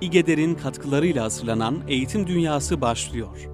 İGEDER'in katkılarıyla hazırlanan Eğitim Dünyası başlıyor.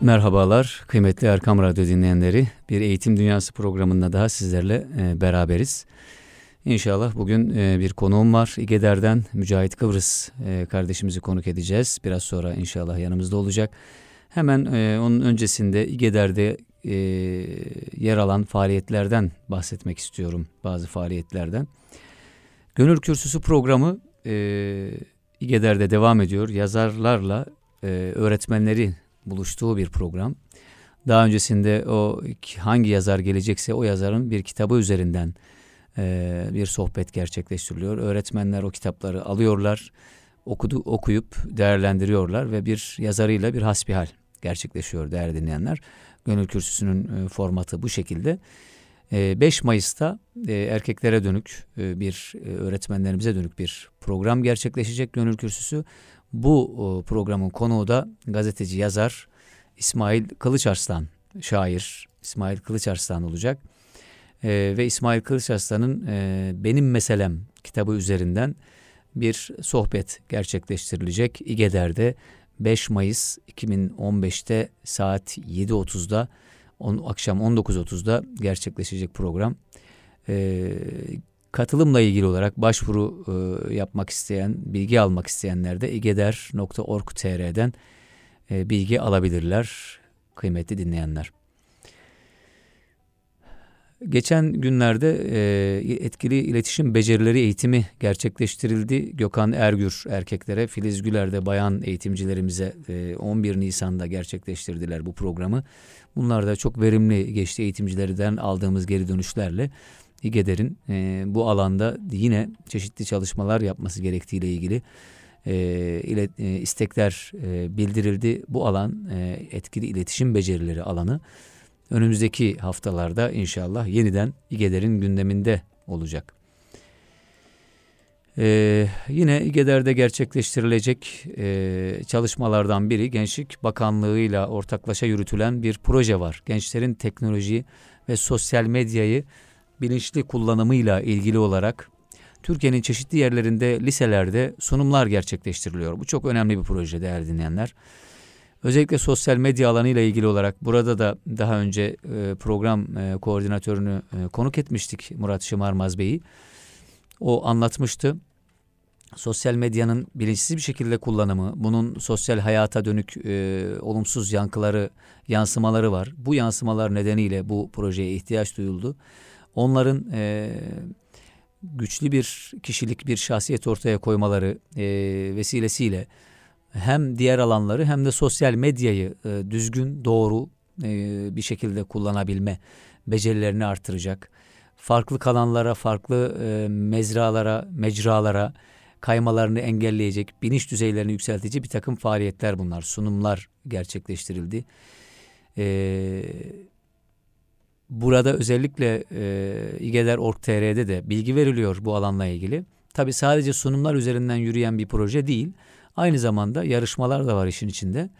Merhabalar kıymetli Erkam Radyo dinleyenleri, bir Eğitim Dünyası programında daha sizlerle beraberiz. İnşallah bugün bir konuğum var. İGEDER'den Mücahit Kıbrıs kardeşimizi konuk edeceğiz. Biraz sonra inşallah yanımızda olacak. Hemen onun öncesinde İGEDER'de yer alan faaliyetlerden bahsetmek istiyorum, bazı faaliyetlerden. Gönül Kürsüsü programı İGEDER'de devam ediyor. Yazarlarla öğretmenleri buluştuğu bir program. Daha öncesinde o hangi yazar gelecekse o yazarın bir kitabı üzerinden bir sohbet gerçekleştiriliyor. Öğretmenler o kitapları alıyorlar, okuyup değerlendiriyorlar ve bir yazarıyla bir hasbihal gerçekleşiyor değerli dinleyenler. Gönül Kürsüsü'nün formatı bu şekilde. 5 Mayıs'ta erkeklere dönük bir öğretmenlerimize dönük bir program gerçekleşecek Gönül Kürsüsü. Bu programın konuğu da gazeteci yazar İsmail Kılıçarslan, şair İsmail Kılıçarslan olacak. Ve İsmail Kılıçarslan'ın Benim Meselem kitabı üzerinden bir sohbet gerçekleştirilecek. İGEDER'de 5 Mayıs 2015'te saat 7.30'da, akşam 19.30'da gerçekleşecek program. Katılımla ilgili olarak başvuru yapmak isteyen, bilgi almak isteyenler de igeder.org.tr'den bilgi alabilirler kıymetli dinleyenler. Geçen günlerde etkili iletişim becerileri eğitimi gerçekleştirildi. Gökhan Ergür erkeklere, Filiz Güler de bayan eğitimcilerimize 11 Nisan'da gerçekleştirdiler bu programı. Bunlar da çok verimli geçti eğitimcilerden aldığımız geri dönüşlerle. İGEDER'in bu alanda yine çeşitli çalışmalar yapması gerektiğiyle ilgili istekler bildirildi. Bu alan etkili iletişim becerileri alanı önümüzdeki haftalarda inşallah yeniden İGEDER'in gündeminde olacak. Yine İGEDER'de gerçekleştirilecek çalışmalardan biri Gençlik Bakanlığı ile ortaklaşa yürütülen bir proje var. Gençlerin teknoloji ve sosyal medyayı bilinçli kullanımıyla ilgili olarak Türkiye'nin çeşitli yerlerinde, liselerde sunumlar gerçekleştiriliyor. Bu çok önemli bir proje değerli dinleyenler. Özellikle sosyal medya alanıyla ilgili olarak burada da daha önce program koordinatörünü konuk etmiştik, Murat Şımarmaz Bey'i. O anlatmıştı. Sosyal medyanın bilinçsiz bir şekilde kullanımı, bunun sosyal hayata dönük olumsuz yansımaları var. Bu yansımalar nedeniyle bu projeye ihtiyaç duyuldu. Onların güçlü bir kişilik, bir şahsiyet ortaya koymaları vesilesiyle hem diğer alanları hem de sosyal medyayı düzgün, doğru bir şekilde kullanabilme becerilerini artıracak. Farklı kanallara, farklı mecralara kaymalarını engelleyecek, bilinç düzeylerini yükseltici bir takım faaliyetler bunlar. Sunumlar gerçekleştirildi. Burada özellikle igeder.org.tr'de de bilgi veriliyor bu alanla ilgili. Tabii sadece sunumlar üzerinden yürüyen bir proje değil. Aynı zamanda yarışmalar da var işin içinde.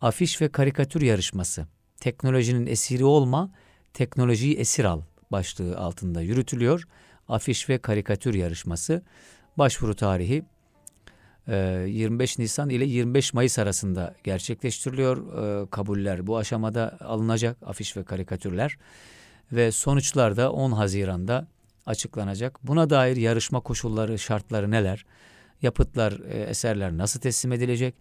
Afiş ve karikatür yarışması, teknolojinin esiri olma, teknolojiyi esir al başlığı altında yürütülüyor. Afiş ve karikatür yarışması, başvuru tarihi 25 Nisan ile 25 Mayıs arasında gerçekleştiriliyor. Kabuller bu aşamada alınacak, afiş ve karikatürler, ve sonuçlar da 10 Haziran'da açıklanacak. Buna dair yarışma koşulları, şartları neler? yapıtlar, eserler nasıl teslim edilecek,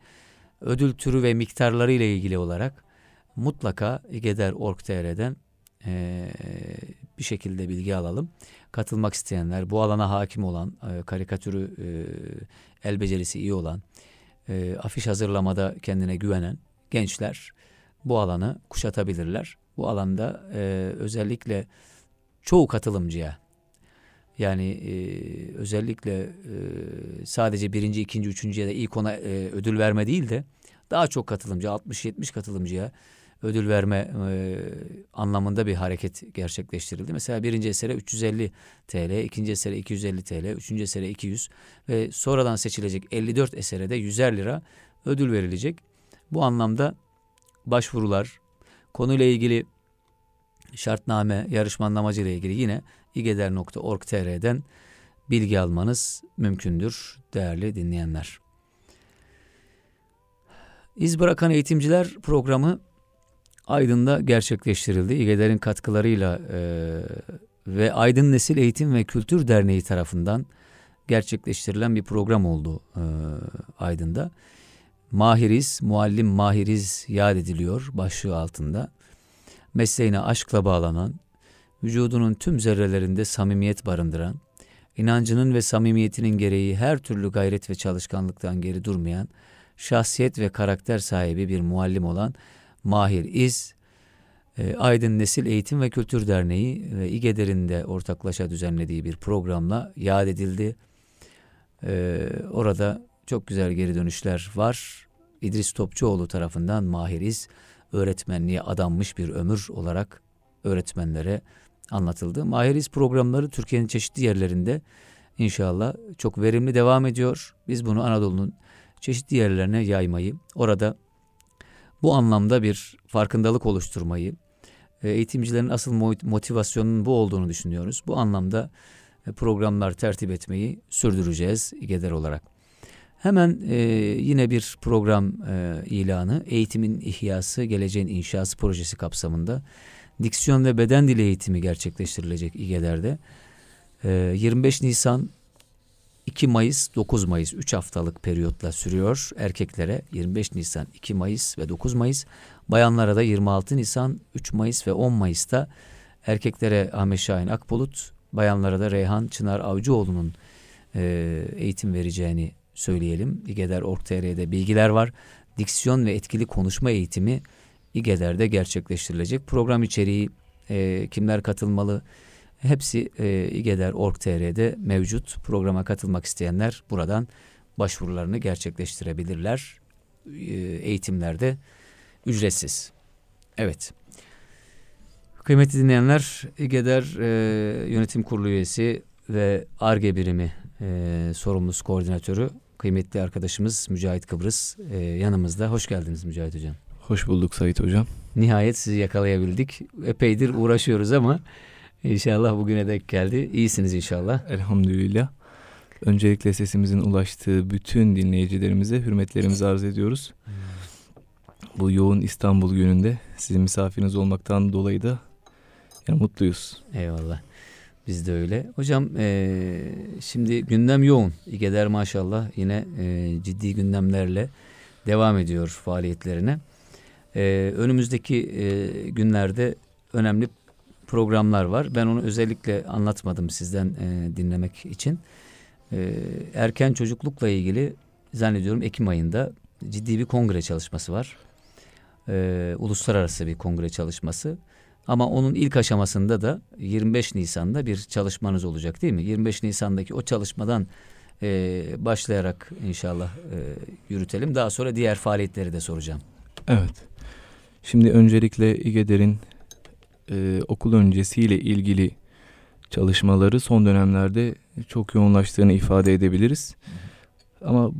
ödül türü ve miktarları ile ilgili olarak mutlaka igeder.org.tr'den bir şekilde bilgi alalım. Katılmak isteyenler, bu alana hakim olan, karikatürü, el becerisi iyi olan, afiş hazırlamada kendine güvenen gençler bu alanı kuşatabilirler. Bu alanda özellikle çoğu katılımcıya, yani özellikle sadece 1., 2., 3. ya da ilk ona ödül verme değil de daha çok katılımcı, 60-70 katılımcıya ödül verme anlamında bir hareket gerçekleştirildi. Mesela 1. esere 350 TL, 2. esere 250 TL, 3. esere 200 ve sonradan seçilecek 54 esere de 100'er lira ödül verilecek. Bu anlamda başvurular, konuyla ilgili şartname, yarışma ile ilgili yine igeder.org.tr'den bilgi almanız mümkündür değerli dinleyenler. İz Bırakan Eğitimciler programı Aydın'da gerçekleştirildi. İGEDER'in katkılarıyla ve Aydın Nesil Eğitim ve Kültür Derneği tarafından gerçekleştirilen bir program oldu Aydın'da. Mahiriz, Muallim Mahiriz Yad Ediliyor başlığı altında mesleğine aşkla bağlanan, vücudunun tüm zerrelerinde samimiyet barındıran, inancının ve samimiyetinin gereği her türlü gayret ve çalışkanlıktan geri durmayan, şahsiyet ve karakter sahibi bir muallim olan Mahir İz, Aydın Nesil Eğitim ve Kültür Derneği ve İGEDER'in de ortaklaşa düzenlediği bir programla yad edildi. Orada çok güzel geri dönüşler var. İdris Topçuoğlu tarafından Mahir İz, öğretmenliğe adanmış bir ömür olarak öğretmenlere anlatıldı. Mahir İz programları Türkiye'nin çeşitli yerlerinde inşallah çok verimli devam ediyor. Biz bunu Anadolu'nun çeşitli yerlerine yaymayı, orada bu anlamda bir farkındalık oluşturmayı, eğitimcilerin asıl motivasyonunun bu olduğunu düşünüyoruz. Bu anlamda programlar tertip etmeyi sürdüreceğiz İGEDER olarak. Hemen yine bir program ilanı, Eğitimin İhyası, Geleceğin İnşası projesi kapsamında diksiyon ve beden dili eğitimi gerçekleştirilecek İGEDER'de. 25 Nisan 2 Mayıs, 9 Mayıs 3 haftalık periyotla sürüyor. Erkeklere 25 Nisan, 2 Mayıs ve 9 Mayıs, bayanlara da 26 Nisan, 3 Mayıs ve 10 Mayıs'ta erkeklere Ahmet Şahin Akbulut, bayanlara da Reyhan Çınar Avcıoğlu'nun eğitim vereceğini söyleyelim. İGEDER.org.tr'de bilgiler var. Diksiyon ve etkili konuşma eğitimi İGEDER'de gerçekleştirilecek. Program içeriği, kimler katılmalı, hepsi igeder.org.tr'de mevcut. Programa katılmak isteyenler buradan başvurularını gerçekleştirebilirler. Eğitimlerde ücretsiz. Evet. Kıymetli dinleyenler, İGEDER Yönetim Kurulu üyesi ve ARGE birimi sorumlusu koordinatörü kıymetli arkadaşımız Mücahit Kıbrıs yanımızda. Hoş geldiniz Mücahit Hocam. Hoş bulduk Sait Hocam. Nihayet sizi yakalayabildik. Epeydir uğraşıyoruz ama İnşallah bugüne dek geldi. İyisiniz inşallah. Elhamdülillah. Öncelikle sesimizin ulaştığı bütün dinleyicilerimize hürmetlerimizi arz ediyoruz. Bu yoğun İstanbul gününde sizin misafiriniz olmaktan dolayı da mutluyuz. Eyvallah. Biz de öyle. Hocam şimdi gündem yoğun. İGEDER maşallah yine ciddi gündemlerle devam ediyor faaliyetlerine. Önümüzdeki günlerde önemli programlar var. Ben onu özellikle anlatmadım sizden dinlemek için. Erken çocuklukla ilgili zannediyorum Ekim ayında ciddi bir kongre çalışması var. Uluslararası bir kongre çalışması. Ama onun ilk aşamasında da 25 Nisan'da bir çalışmanız olacak değil mi? 25 Nisan'daki o çalışmadan başlayarak inşallah yürütelim. Daha sonra diğer faaliyetleri de soracağım. Evet. Şimdi öncelikle İGEDER'in okul öncesiyle ilgili çalışmaları son dönemlerde çok yoğunlaştığını ifade edebiliriz. Ama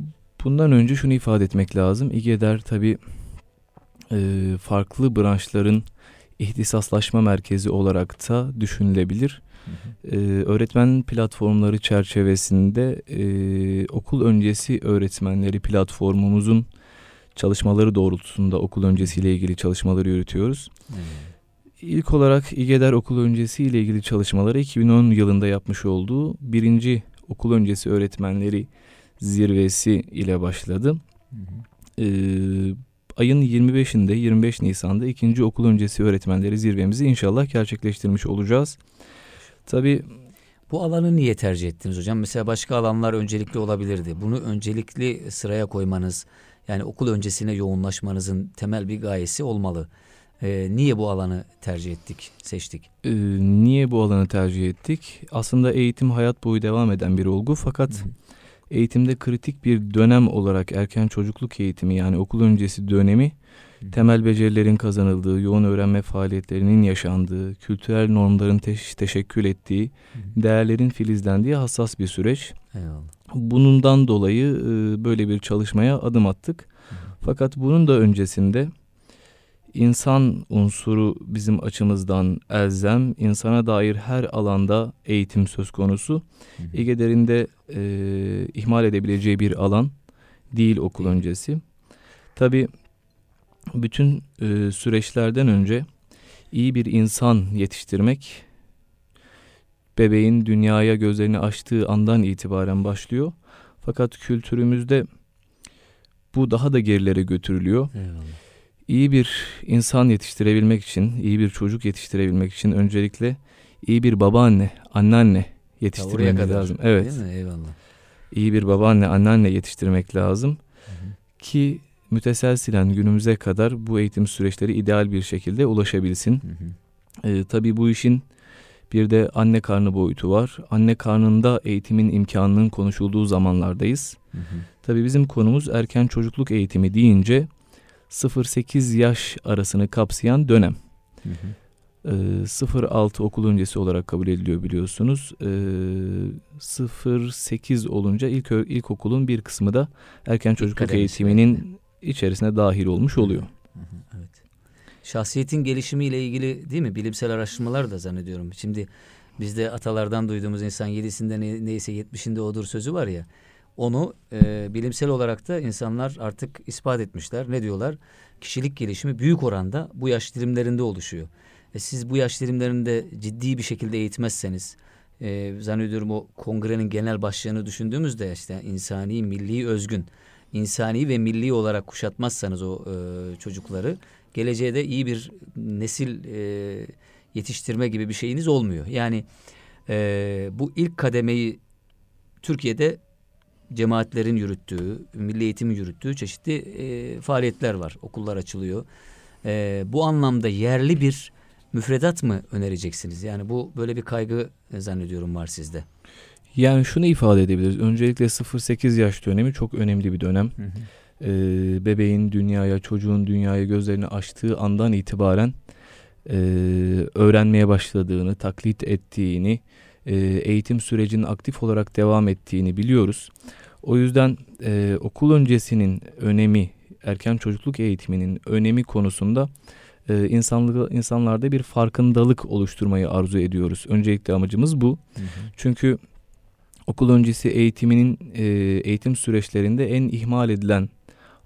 bundan önce şunu ifade etmek lazım. İGEDER tabii farklı branşların ihtisaslaşma merkezi olarak da düşünülebilir. Öğretmen platformları çerçevesinde okul öncesi öğretmenleri platformumuzun çalışmaları doğrultusunda okul öncesiyle ilgili çalışmaları yürütüyoruz. Evet. İlk olarak İGEDER okul öncesi ile ilgili çalışmaları 2010 yılında yapmış olduğu 1. okul öncesi öğretmenleri zirvesi ile başladı. Ayın 25'inde, 25 Nisan'da ikinci okul öncesi öğretmenleri zirvemizi inşallah gerçekleştirmiş olacağız. Tabii bu alanı niye tercih ettiniz hocam? Mesela başka alanlar öncelikli olabilirdi. Bunu öncelikli sıraya koymanız, yani okul öncesine yoğunlaşmanızın temel bir gayesi olmalı. Niye bu alanı tercih ettik, seçtik? Niye bu alanı tercih ettik? Aslında eğitim hayat boyu devam eden bir olgu, fakat eğitimde kritik bir dönem olarak erken çocukluk eğitimi, yani okul öncesi dönemi, temel becerilerin kazanıldığı, yoğun öğrenme faaliyetlerinin yaşandığı, kültürel normların teşekkül ettiği, değerlerin filizlendiği hassas bir süreç. Eyvallah. Bundan dolayı böyle bir çalışmaya adım attık. Fakat bunun da öncesinde İnsan unsuru bizim açımızdan elzem, insana dair her alanda eğitim söz konusu. Ege Derin'de ihmal edebileceği bir alan değil okul öncesi. Tabii bütün süreçlerden önce iyi bir insan yetiştirmek, bebeğin dünyaya gözlerini açtığı andan itibaren başlıyor. Fakat kültürümüzde bu daha da gerilere götürülüyor. Eyvallah. İyi bir insan yetiştirebilmek için, iyi bir çocuk yetiştirebilmek için öncelikle iyi bir babaanne, anneanne yetiştirmek lazım. Evet. Değil mi? Eyvallah. İyi bir babaanne, anneanne yetiştirmek lazım. Ki müteselsilen günümüze kadar bu eğitim süreçleri ideal bir şekilde ulaşabilsin. Tabii bu işin bir de anne karnı boyutu var. Anne karnında eğitimin imkanının konuşulduğu zamanlardayız. Tabii bizim konumuz erken çocukluk eğitimi deyince 0-8 yaş arasını kapsayan dönem. 0-6 okul öncesi olarak kabul ediliyor biliyorsunuz. 0-8 olunca ilkokulun bir kısmı da erken çocukluk eğitiminin içerisine dahil olmuş oluyor. Evet. Şahsiyetin gelişimiyle ilgili değil mi? Bilimsel araştırmalar da zannediyorum. Şimdi bizde atalardan duyduğumuz insan 7'sinde neyse 70'inde odur sözü var ya. Onu bilimsel olarak da insanlar artık ispat etmişler. Ne diyorlar? Kişilik gelişimi büyük oranda bu yaş dilimlerinde oluşuyor. Siz bu yaş dilimlerinde ciddi bir şekilde eğitmezseniz, zannediyorum o kongrenin genel başlığını düşündüğümüzde işte insani, milli, özgün, insani ve milli olarak kuşatmazsanız o çocukları, geleceğe de iyi bir nesil yetiştirme gibi bir şeyiniz olmuyor. Yani bu ilk kademeyi Türkiye'de cemaatlerin yürüttüğü, milli eğitimin yürüttüğü çeşitli faaliyetler var. Okullar açılıyor. Bu anlamda yerli bir müfredat mı önereceksiniz? Yani bu böyle bir kaygı zannediyorum var sizde. Yani şunu ifade edebiliriz. Öncelikle 0-8 yaş dönemi çok önemli bir dönem. Bebeğin dünyaya, çocuğun dünyaya gözlerini açtığı andan itibaren öğrenmeye başladığını, taklit ettiğini, eğitim sürecinin aktif olarak devam ettiğini biliyoruz. O yüzden okul öncesinin önemi, erken çocukluk eğitiminin önemi konusunda insanlarda bir farkındalık oluşturmayı arzu ediyoruz. Öncelikle amacımız bu. Çünkü okul öncesi eğitiminin eğitim süreçlerinde en ihmal edilen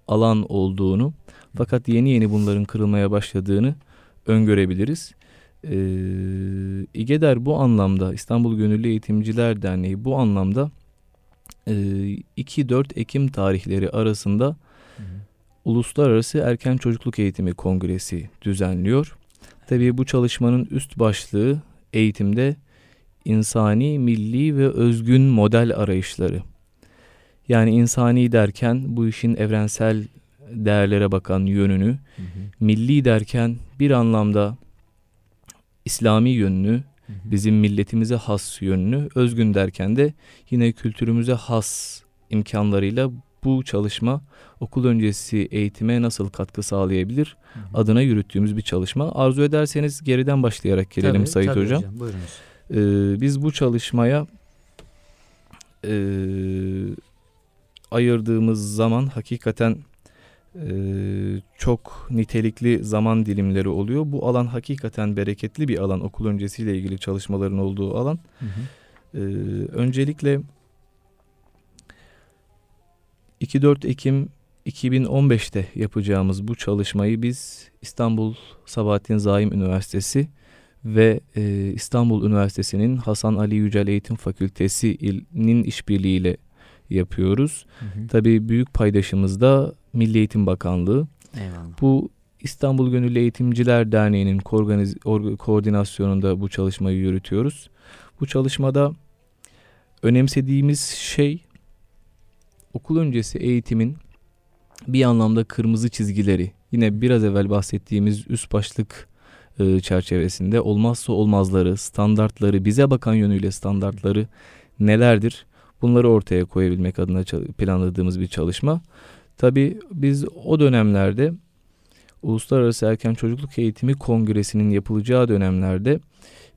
alan olduğunu, fakat yeni yeni bunların kırılmaya başladığını öngörebiliriz. İGEDER bu anlamda, İstanbul Gönüllü Eğitimciler Derneği bu anlamda 2-4 Ekim tarihleri arasında Uluslararası Erken Çocukluk Eğitimi Kongresi düzenliyor. Tabii bu çalışmanın üst başlığı eğitimde insani, milli ve özgün model arayışları. Yani insani derken bu işin evrensel değerlere bakan yönünü, milli derken bir anlamda İslami yönünü, bizim milletimize has yönünü, özgün derken de yine kültürümüze has imkanlarıyla bu çalışma okul öncesi eğitime nasıl katkı sağlayabilir adına yürüttüğümüz bir çalışma. Arzu ederseniz geriden başlayarak gelelim Sait Hocam. Buyurunuz. Biz bu çalışmaya ayırdığımız zaman hakikaten çok nitelikli zaman dilimleri oluyor. Bu alan hakikaten bereketli bir alan. Okul öncesiyle ilgili çalışmaların olduğu alan. Öncelikle 2-4 Ekim 2015'te yapacağımız bu çalışmayı biz İstanbul Sabahattin Zaim Üniversitesi ve İstanbul Üniversitesi'nin Hasan Ali Yücel Eğitim Fakültesi'nin işbirliğiyle yapıyoruz. Hı hı. Tabii büyük paydaşımız da Milli Eğitim Bakanlığı. Eyvallah. Bu İstanbul Gönüllü Eğitimciler Derneği'nin koordinasyonunda bu çalışmayı yürütüyoruz. Bu çalışmada önemsediğimiz şey okul öncesi eğitimin bir anlamda kırmızı çizgileri. Yine biraz evvel bahsettiğimiz üst başlık çerçevesinde olmazsa olmazları, standartları, bize bakan yönüyle standartları nelerdir? Bunları ortaya koyabilmek adına planladığımız bir çalışma. Tabii biz o dönemlerde Uluslararası Erken Çocukluk Eğitimi Kongresi'nin yapılacağı dönemlerde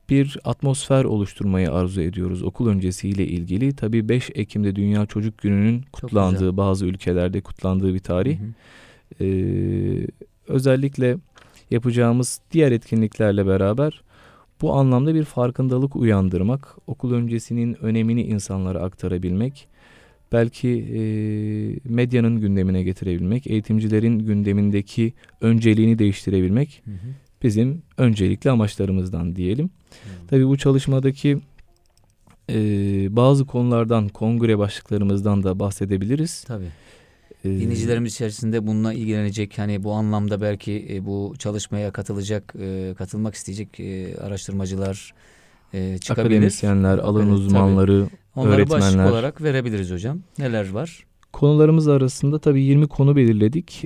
bir atmosfer oluşturmayı arzu ediyoruz okul öncesiyle ilgili. Tabii 5 Ekim'de Dünya Çocuk Günü'nün kutlandığı, bazı ülkelerde kutlandığı bir tarih. Hı hı. Özellikle yapacağımız diğer etkinliklerle beraber bu anlamda bir farkındalık uyandırmak, okul öncesinin önemini insanlara aktarabilmek, belki medyanın gündemine getirebilmek, eğitimcilerin gündemindeki önceliğini değiştirebilmek bizim öncelikli amaçlarımızdan diyelim. Hı. Tabii bu çalışmadaki bazı konulardan, kongre başlıklarımızdan da bahsedebiliriz. Tabii. Dinleyicilerimiz içerisinde bununla ilgilenecek, hani bu anlamda belki bu çalışmaya katılmak isteyecek araştırmacılar çıkabilir. Akademisyenler, alan uzmanları, onları öğretmenler. Onları başlık olarak verebiliriz hocam. Neler var? Konularımız arasında tabii 20 konu belirledik.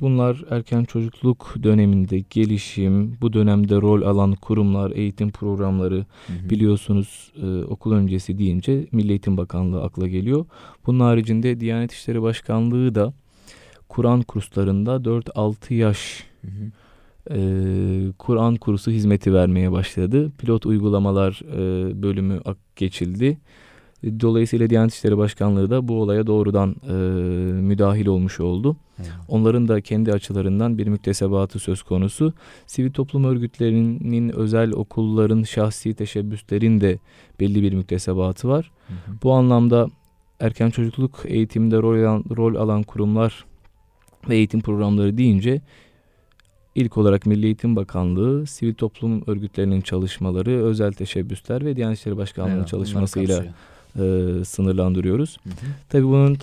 Bunlar erken çocukluk döneminde gelişim, bu dönemde rol alan kurumlar, eğitim programları. Hı hı. Biliyorsunuz okul öncesi deyince Milli Eğitim Bakanlığı akla geliyor. Bunun haricinde Diyanet İşleri Başkanlığı da Kur'an kurslarında 4-6 yaş Kur'an kursu hizmeti vermeye başladı. Pilot uygulamalar bölümü geçildi. Dolayısıyla Diyanet İşleri Başkanlığı da bu olaya doğrudan müdahil olmuş oldu. Evet. Onların da kendi açılarından bir müktesebatı söz konusu. Sivil toplum örgütlerinin, özel okulların, şahsi teşebbüslerin de belli bir müktesebatı var. Hı hı. Bu anlamda erken çocukluk eğitimde rol alan kurumlar ve eğitim programları deyince İlk olarak Milli Eğitim Bakanlığı, sivil toplum örgütlerinin çalışmaları, özel teşebbüsler ve Diyanet İşleri Başkanlığı'nın çalışmasıyla sınırlandırıyoruz. Hı hı. Tabii bunun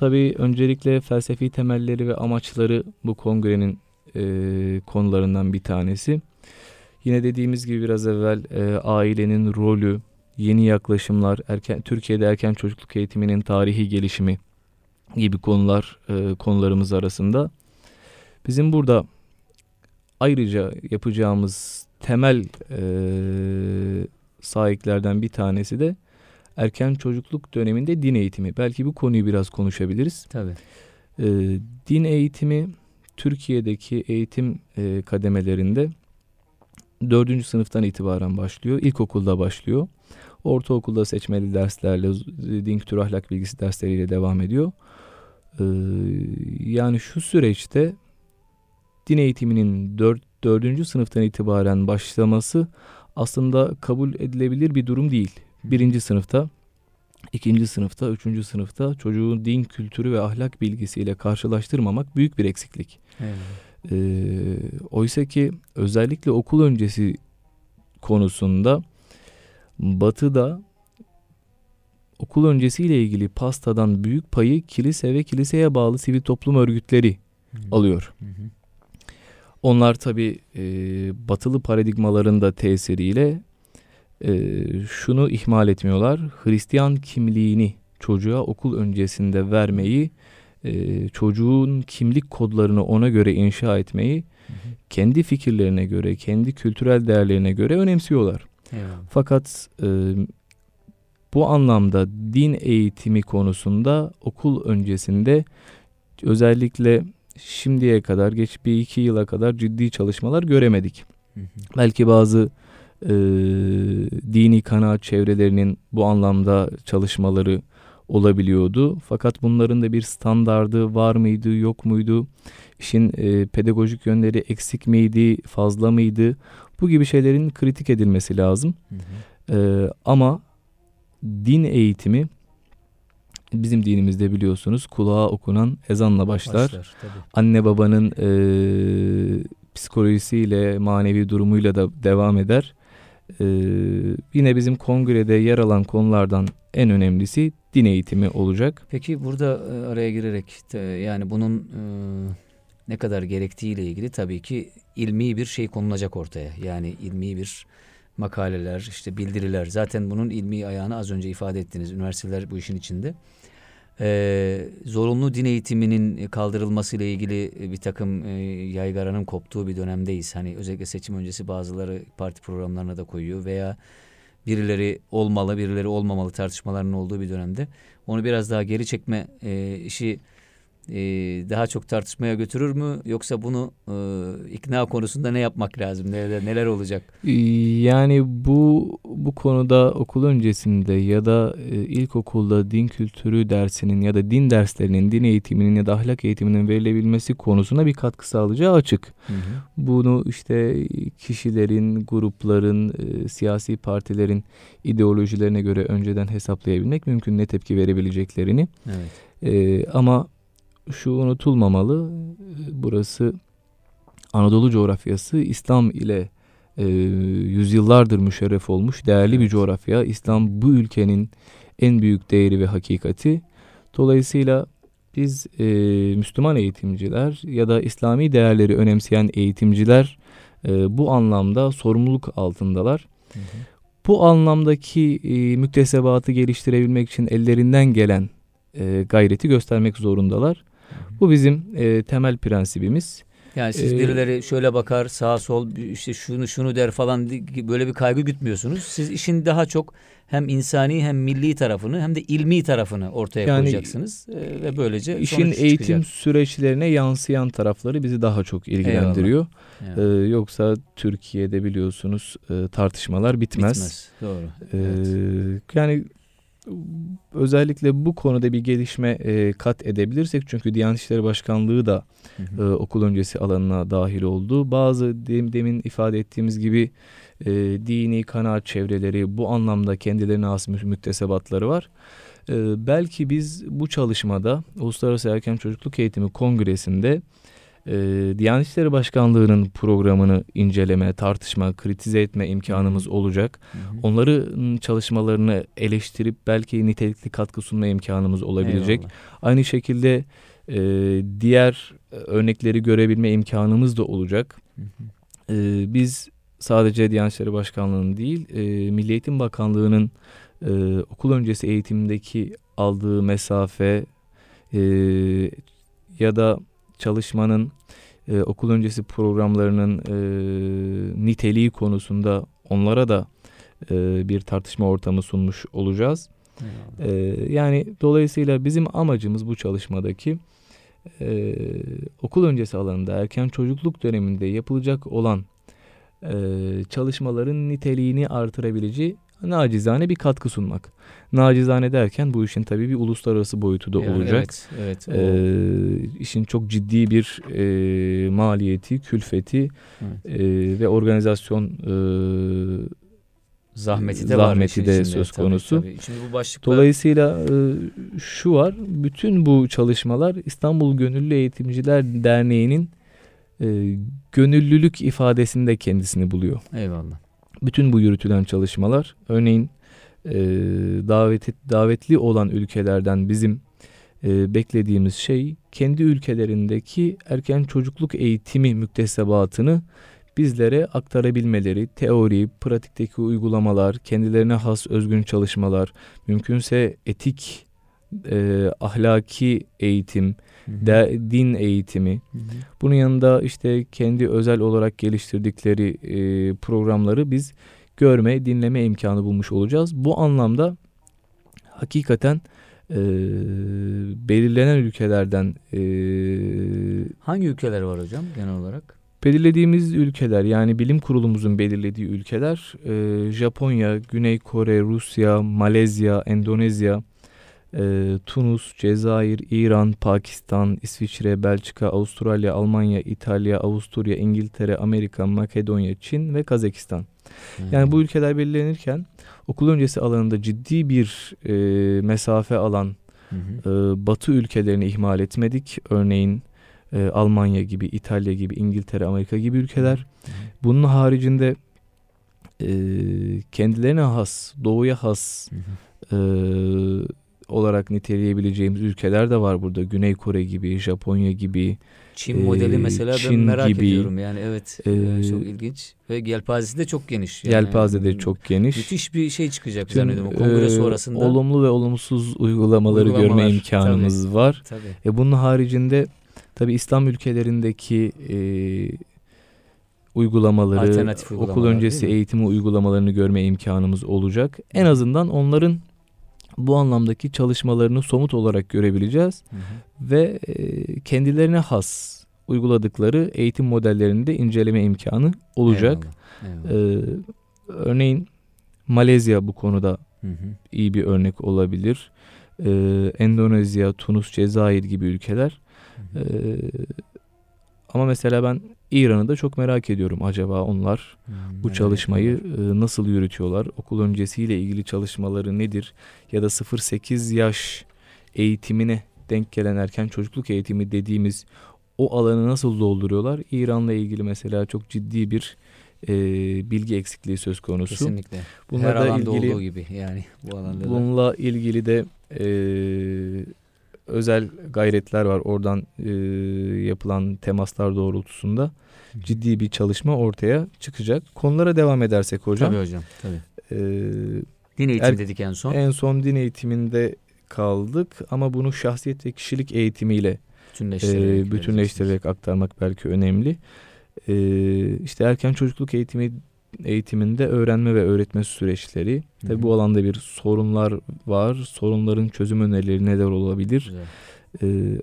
öncelikle felsefi temelleri ve amaçları bu kongrenin konularından bir tanesi. Yine dediğimiz gibi biraz evvel ailenin rolü, yeni yaklaşımlar, Türkiye'de erken çocukluk eğitiminin tarihi gelişimi gibi konular konularımız arasında. Bizim burada ayrıca yapacağımız temel sahiplerden bir tanesi de erken çocukluk döneminde din eğitimi. Belki bu konuyu biraz konuşabiliriz. Tabii. Din eğitimi Türkiye'deki eğitim kademelerinde 4. sınıftan itibaren başlıyor. İlkokulda başlıyor. Ortaokulda seçmeli derslerle, din kültür ahlak bilgisi dersleriyle devam ediyor. Yani şu süreçte din eğitiminin 4. sınıftan itibaren başlaması aslında kabul edilebilir bir durum değil. 1. sınıfta, 2. sınıfta, 3. sınıfta çocuğun din kültürü ve ahlak bilgisiyle karşılaştırmamak büyük bir eksiklik. Evet. Oysa ki özellikle okul öncesi konusunda Batı'da okul öncesiyle ilgili pastadan büyük payı kilise ve kiliseye bağlı sivil toplum örgütleri alıyor. Hı hı. Onlar tabii batılı paradigmaların da tesiriyle şunu ihmal etmiyorlar. Hristiyan kimliğini çocuğa okul öncesinde vermeyi, çocuğun kimlik kodlarını ona göre inşa etmeyi, hı hı, kendi fikirlerine göre, kendi kültürel değerlerine göre önemsiyorlar. Evet. Fakat bu anlamda din eğitimi konusunda okul öncesinde özellikle şimdiye kadar, geç bir iki yıla kadar ciddi çalışmalar göremedik. Hı hı. Belki bazı dini kanaat çevrelerinin bu anlamda çalışmaları olabiliyordu. Fakat bunların da bir standardı var mıydı, yok muydu? İşin pedagojik yönleri eksik miydi, fazla mıydı? Bu gibi şeylerin kritik edilmesi lazım. Hı hı. Ama din eğitimi bizim dinimizde biliyorsunuz kulağa okunan ezanla başlar. Anne babanın psikolojisiyle, manevi durumuyla da devam eder. Yine bizim kongrede yer alan konulardan en önemlisi din eğitimi olacak. Peki burada araya girerek yani bunun ne kadar gerektiğiyle ilgili tabii ki ilmi bir şey konulacak ortaya. Yani ilmi bir makaleler, işte bildiriler. Zaten bunun ilmi ayağını az önce ifade ettiniz. Üniversiteler bu işin içinde. Zorunlu din eğitiminin kaldırılmasıyla ilgili bir takım yaygaranın koptuğu bir dönemdeyiz. Hani özellikle seçim öncesi bazıları parti programlarına da koyuyor veya birileri olmalı, birileri olmamalı tartışmalarının olduğu bir dönemde. Onu biraz daha geri çekme işi daha çok tartışmaya götürür mü? Yoksa bunu ikna konusunda ne yapmak lazım? Neler olacak? Yani bu konuda okul öncesinde ya da ilkokulda din kültürü dersinin ya da din derslerinin, din eğitiminin ya da ahlak eğitiminin verilebilmesi konusuna bir katkı sağlayacağı açık. Hı hı. Bunu işte kişilerin, grupların, siyasi partilerin ideolojilerine göre önceden hesaplayabilmek mümkün, ne tepki verebileceklerini. Evet. Ama şu unutulmamalı, burası Anadolu coğrafyası, İslam ile yüzyıllardır müşerref olmuş değerli bir coğrafya. İslam bu ülkenin en büyük değeri ve hakikati. Dolayısıyla biz Müslüman eğitimciler ya da İslami değerleri önemseyen eğitimciler bu anlamda sorumluluk altındalar. Hı hı. Bu anlamdaki müktesebatı geliştirebilmek için ellerinden gelen gayreti göstermek zorundalar. Bu bizim temel prensibimiz. Yani siz birileri şöyle bakar, sağa sol işte şunu der falan böyle bir kaygı gütmüyorsunuz. Siz işin daha çok hem insani hem milli tarafını hem de ilmi tarafını ortaya koyacaksınız. Ve böylece işin eğitim süreçlerine yansıyan tarafları bizi daha çok ilgilendiriyor. Eyvallah. Yoksa Türkiye'de biliyorsunuz tartışmalar bitmez. Doğru. Evet. Yani özellikle bu konuda bir gelişme kat edebilirsek, çünkü Diyanet İşleri Başkanlığı da okul öncesi alanına dahil oldu. Bazı demin ifade ettiğimiz gibi dini kanaat çevreleri bu anlamda kendilerine has müktesebatları var. Belki biz bu çalışmada Uluslararası Erken Çocukluk Eğitimi Kongresi'nde Diyanet İşleri Başkanlığı'nın programını inceleme, tartışma, kritize etme imkanımız olacak. Hı hı. Onların çalışmalarını eleştirip belki nitelikli katkı sunma imkanımız olabilecek. Eyvallah. Aynı şekilde diğer örnekleri görebilme imkanımız da olacak. Hı hı. Biz sadece Diyanet İşleri Başkanlığı'nın değil, Milli Eğitim Bakanlığı'nın okul öncesi eğitimdeki aldığı mesafe ya da çalışmanın okul öncesi programlarının niteliği konusunda onlara da bir tartışma ortamı sunmuş olacağız. Yani dolayısıyla bizim amacımız bu çalışmadaki okul öncesi alanında erken çocukluk döneminde yapılacak olan çalışmaların niteliğini artırabileceği nacizane bir katkı sunmak. Nacizane derken bu işin tabii bir uluslararası boyutu da olacak. Evet. İşin çok ciddi bir maliyeti, külfeti ve organizasyon zahmeti de söz konusu. Tabii. Şimdi bu başlıklar... Dolayısıyla şu var, bütün bu çalışmalar İstanbul Gönüllü Eğitimciler Derneği'nin gönüllülük ifadesinde kendisini buluyor. Eyvallah. Bütün bu yürütülen çalışmalar, örneğin davetli olan ülkelerden bizim beklediğimiz şey, kendi ülkelerindeki erken çocukluk eğitimi müktesebatını bizlere aktarabilmeleri, teori, pratikteki uygulamalar, kendilerine has özgün çalışmalar, mümkünse etik, ahlaki eğitim, din eğitimi. Hı hı. Bunun yanında işte kendi özel olarak geliştirdikleri programları biz görme, dinleme imkanı bulmuş olacağız. Bu anlamda hakikaten belirlenen ülkelerden... Hangi ülkeler var hocam genel olarak? Belirlediğimiz ülkeler, yani bilim kurulumuzun belirlediği ülkeler Japonya, Güney Kore, Rusya, Malezya, Endonezya, Tunus, Cezayir, İran, Pakistan, İsviçre, Belçika, Avustralya, Almanya, İtalya, Avusturya, İngiltere, Amerika, Makedonya, Çin ve Kazakistan. Yani bu ülkeler belirlenirken okul öncesi alanında ciddi bir mesafe alan Batı ülkelerini ihmal etmedik. Örneğin Almanya gibi, İtalya gibi, İngiltere, Amerika gibi ülkeler. Bunun haricinde kendilerine has, doğuya has olarak niteleyebileceğimiz ülkeler de var burada. Güney Kore gibi, Japonya gibi. Çin modeli mesela Çin ben merak gibi, ediyorum. Yani evet çok ilginç. Ve yelpazesi de çok geniş. Yani yelpaze de çok geniş. Müthiş bir şey çıkacak zannediyorum o kongre sonrasında. Olumlu ve olumsuz uygulamaları görme imkanımız tabii, var. Tabii. Bunun haricinde tabii İslam ülkelerindeki uygulamaları, okul öncesi eğitimi uygulamalarını görme imkanımız olacak. En azından onların bu anlamdaki çalışmalarını somut olarak görebileceğiz. Hı hı. Ve kendilerine has uyguladıkları eğitim modellerini de inceleme imkanı olacak. Eyvallah, eyvallah. Örneğin Malezya bu konuda iyi bir örnek olabilir. Endonezya, Tunus, Cezayir gibi ülkeler. Hı hı. Ama mesela ben İran'ı da çok merak ediyorum. Acaba onlar bu çalışmayı nasıl yürütüyorlar? Okul öncesiyle ilgili çalışmaları nedir? Ya da 0-8 yaş eğitimine denk gelen erken çocukluk eğitimi dediğimiz o alanı nasıl dolduruyorlar? İran'la ilgili mesela çok ciddi bir bilgi eksikliği söz konusu. Kesinlikle. Bununla her alanda ilgili, olduğu gibi. Yani bu alanda bununla ilgili de özel gayretler var. Oradan yapılan temaslar doğrultusunda ciddi bir çalışma ortaya çıkacak. Konulara devam edersek hocam. Tabii hocam. Tabii. Din eğitimi dedik en son. En son din eğitiminde kaldık ama bunu şahsiyet ve kişilik eğitimiyle bütünleştirerek aktarmak belki önemli. İşte erken çocukluk eğitiminde öğrenme ve öğretme süreçleri. Tabii bu alanda bir sorunlar var. Sorunların çözüm önerileri neler olabilir?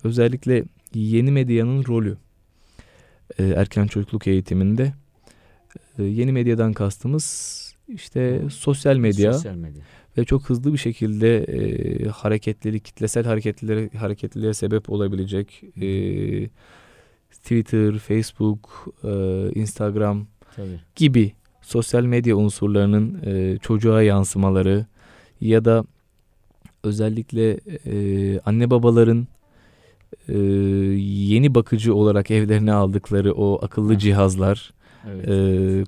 Özellikle yeni medyanın rolü erken çocukluk eğitiminde. Yeni medyadan kastımız işte sosyal medya ve çok hızlı bir şekilde kitlesel hareketliliğe sebep olabilecek Twitter, Facebook, Instagram tabii. gibi sosyal medya unsurlarının çocuğa yansımaları ya da özellikle anne babaların yeni bakıcı olarak evlerine aldıkları o akıllı cihazlar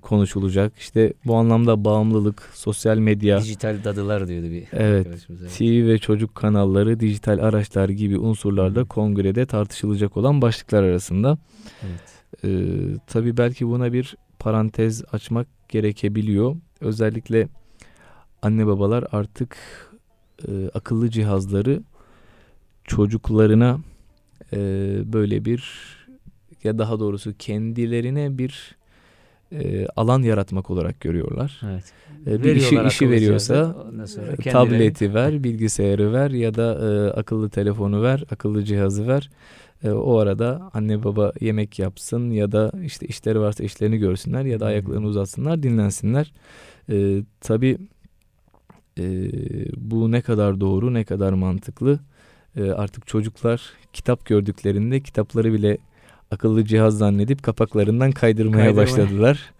konuşulacak. İşte bu anlamda bağımlılık, sosyal medya, dijital dadılar diyordu bir arkadaşımız. Evet. TV ve çocuk kanalları, dijital araçlar gibi unsurlarda kongrede tartışılacak olan başlıklar arasında. Evet. Tabii belki buna bir parantez açmak gerekebiliyor. Özellikle anne babalar artık akıllı cihazları çocuklarına böyle bir ya daha doğrusu kendilerine bir alan yaratmak olarak görüyorlar. Evet. Bir işi veriyorsa tableti ver, bilgisayarı ver ya da akıllı telefonu ver, akıllı cihazı ver. O arada anne baba yemek yapsın ya da işte işleri varsa işlerini görsünler ya da ayaklarını uzatsınlar, dinlensinler. Tabii bu ne kadar doğru, ne kadar mantıklı. Artık çocuklar kitap gördüklerinde kitapları bile akıllı cihaz zannedip kapaklarından kaydırmaya başladılar.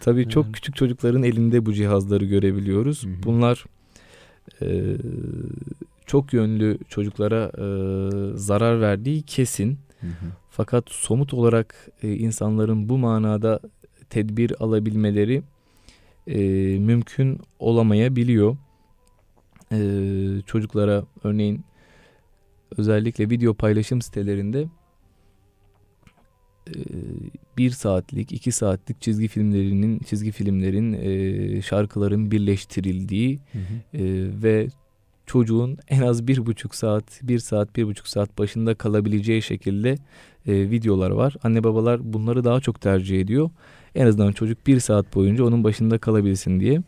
Tabii çok küçük çocukların elinde bu cihazları görebiliyoruz. Bunlar çok yönlü çocuklara zarar verdiği kesin. Fakat somut olarak insanların bu manada tedbir alabilmeleri mümkün olamayabiliyor. Çocuklara örneğin özellikle video paylaşım sitelerinde 1 saatlik, 2 saatlik çizgi filmlerin şarkıların birleştirildiği ve çocuğun en az 1,5 saat başında kalabileceği şekilde videolar var. Anne babalar bunları daha çok tercih ediyor. En azından çocuk 1 saat boyunca onun başında kalabilsin diye.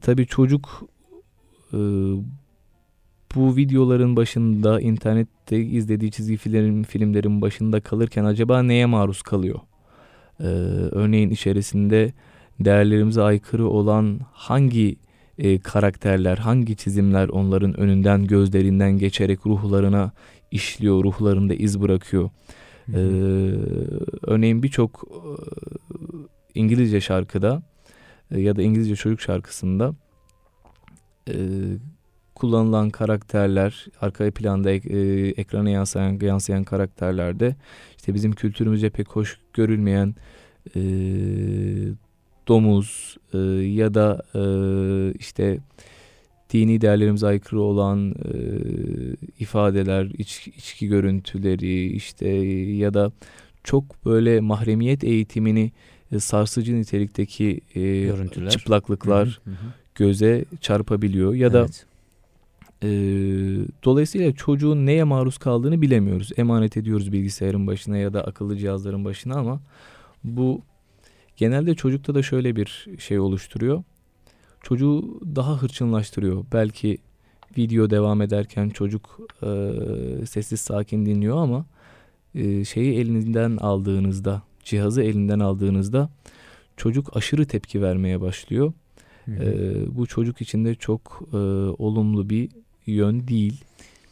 Tabii çocuk bu videoların başında, internette izlediği çizgi filmlerin başında kalırken acaba neye maruz kalıyor? Örneğin içerisinde değerlerimize aykırı olan hangi karakterler, hangi çizimler onların önünden, gözlerinden geçerek ruhlarına işliyor, ruhlarında iz bırakıyor. Örneğin birçok İngilizce şarkıda ya da İngilizce çocuk şarkısında kullanılan karakterler, arka planda ekrana yansıyan karakterlerde işte bizim kültürümüzce pek hoş görülmeyen domuz ya da işte dini değerlerimize aykırı olan ifadeler, içki görüntüleri işte ya da çok böyle mahremiyet eğitimini sarsıcı nitelikteki çıplaklıklar göze çarpabiliyor ya da dolayısıyla çocuğun neye maruz kaldığını bilemiyoruz. Emanet ediyoruz bilgisayarın başına ya da akıllı cihazların başına ama bu genelde çocukta da şöyle bir şey oluşturuyor. Çocuğu daha hırçınlaştırıyor. Belki video devam ederken çocuk sessiz sakin dinliyor ama şeyi elinden aldığınızda, cihazı elinden aldığınızda çocuk aşırı tepki vermeye başlıyor. Bu çocuk için de çok olumlu bir yön değil.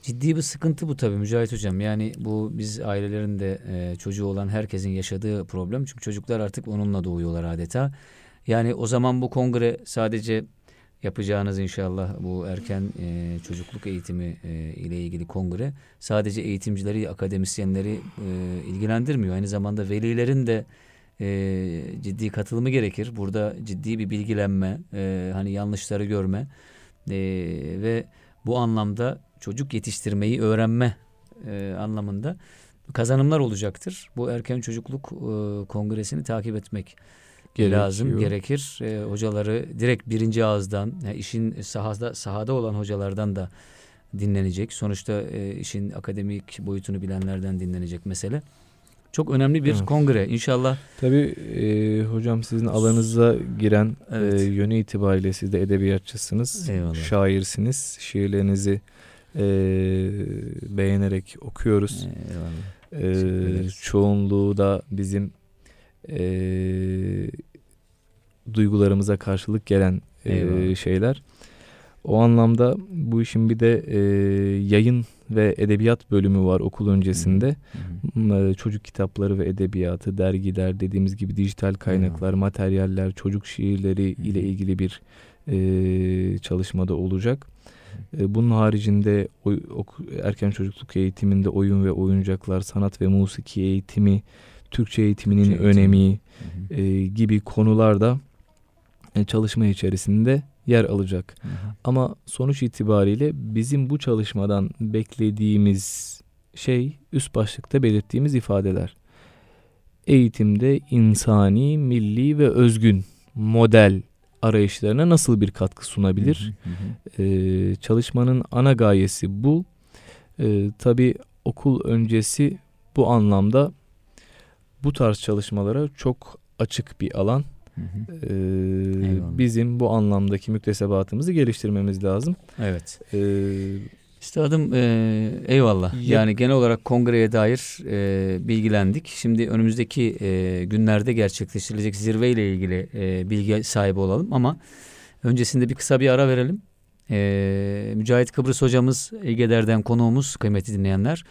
Ciddi bir sıkıntı bu tabii Mücahit Hocam. Yani bu biz ailelerin de çocuğu olan herkesin yaşadığı problem. Çünkü çocuklar artık onunla doğuyorlar adeta. Yani o zaman bu kongre sadece yapacağınız inşallah bu erken çocukluk eğitimi ile ilgili kongre sadece eğitimcileri, akademisyenleri ilgilendirmiyor. Aynı zamanda velilerin de ciddi katılımı gerekir. Burada ciddi bir bilgilenme, hani yanlışları görme ve bu anlamda çocuk yetiştirmeyi öğrenme anlamında kazanımlar olacaktır. Bu erken çocukluk kongresini takip etmek gerekir. Hocaları direkt birinci ağızdan, yani işin sahada olan hocalardan da dinlenecek. Sonuçta işin akademik boyutunu bilenlerden dinlenecek mesele. Çok önemli bir kongre inşallah. Tabii hocam sizin alanınıza giren yönü itibariyle siz de edebiyatçısınız, şairsiniz. Şiirlerinizi beğenerek okuyoruz. Çoğunluğu da bizim duygularımıza karşılık gelen şeyler. O anlamda bu işin bir de yayın ve edebiyat bölümü var okul öncesinde. Çocuk kitapları ve edebiyatı, dergiler, dediğimiz gibi dijital kaynaklar, materyaller, çocuk şiirleri ile ilgili bir çalışmada olacak. Bunun haricinde erken çocukluk eğitiminde oyun ve oyuncaklar, sanat ve musiki eğitimi, Türkçe eğitiminin önemi gibi konularda çalışma içerisinde yer alacak. Ama sonuç itibariyle bizim bu çalışmadan beklediğimiz şey üst başlıkta belirttiğimiz ifadeler. Eğitimde insani, milli ve özgün model arayışlarına nasıl bir katkı sunabilir? Çalışmanın ana gayesi bu. Tabii okul öncesi bu anlamda bu tarz çalışmalara çok açık bir alan. Bizim bu anlamdaki müktesebatımızı geliştirmemiz lazım. Üstadım eyvallah. Yani genel olarak kongreye dair bilgilendik. Şimdi önümüzdeki günlerde gerçekleştirilecek zirveyle ilgili bilgi sahibi olalım ama öncesinde bir kısa bir ara verelim. Mücahit Kıbrıs hocamız İGEDER'den konuğumuz, kıymetli dinleyenler.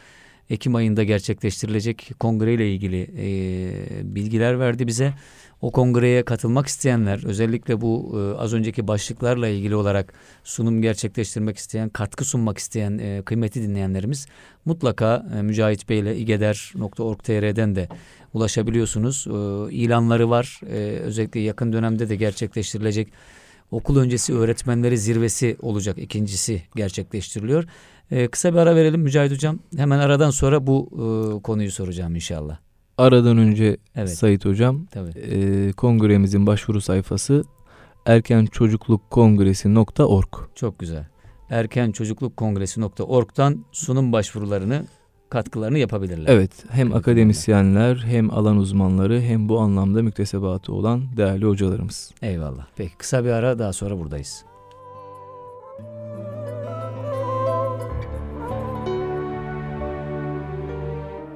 Ekim ayında gerçekleştirilecek kongreyle ilgili bilgiler verdi bize. O kongreye katılmak isteyenler, özellikle bu az önceki başlıklarla ilgili olarak sunum gerçekleştirmek isteyen, katkı sunmak isteyen kıymetli dinleyenlerimiz mutlaka Mücahit Bey ile igeder.org.tr'den de ulaşabiliyorsunuz. İlanları var. Özellikle yakın dönemde de gerçekleştirilecek okul öncesi öğretmenleri zirvesi olacak. İkincisi gerçekleştiriliyor. Kısa bir ara verelim Mücahit Hocam. Hemen aradan sonra bu konuyu soracağım inşallah. Aradan önce Sait Hocam, kongremizin başvuru sayfası erkençocuklukkongresi.org. Çok güzel. erkençocuklukkongresi.org'dan sunum başvurularını, katkılarını yapabilirler. Hem akademisyenler, hem alan uzmanları, hem bu anlamda müktesebatı olan değerli hocalarımız. Eyvallah. Peki kısa bir ara, daha sonra buradayız.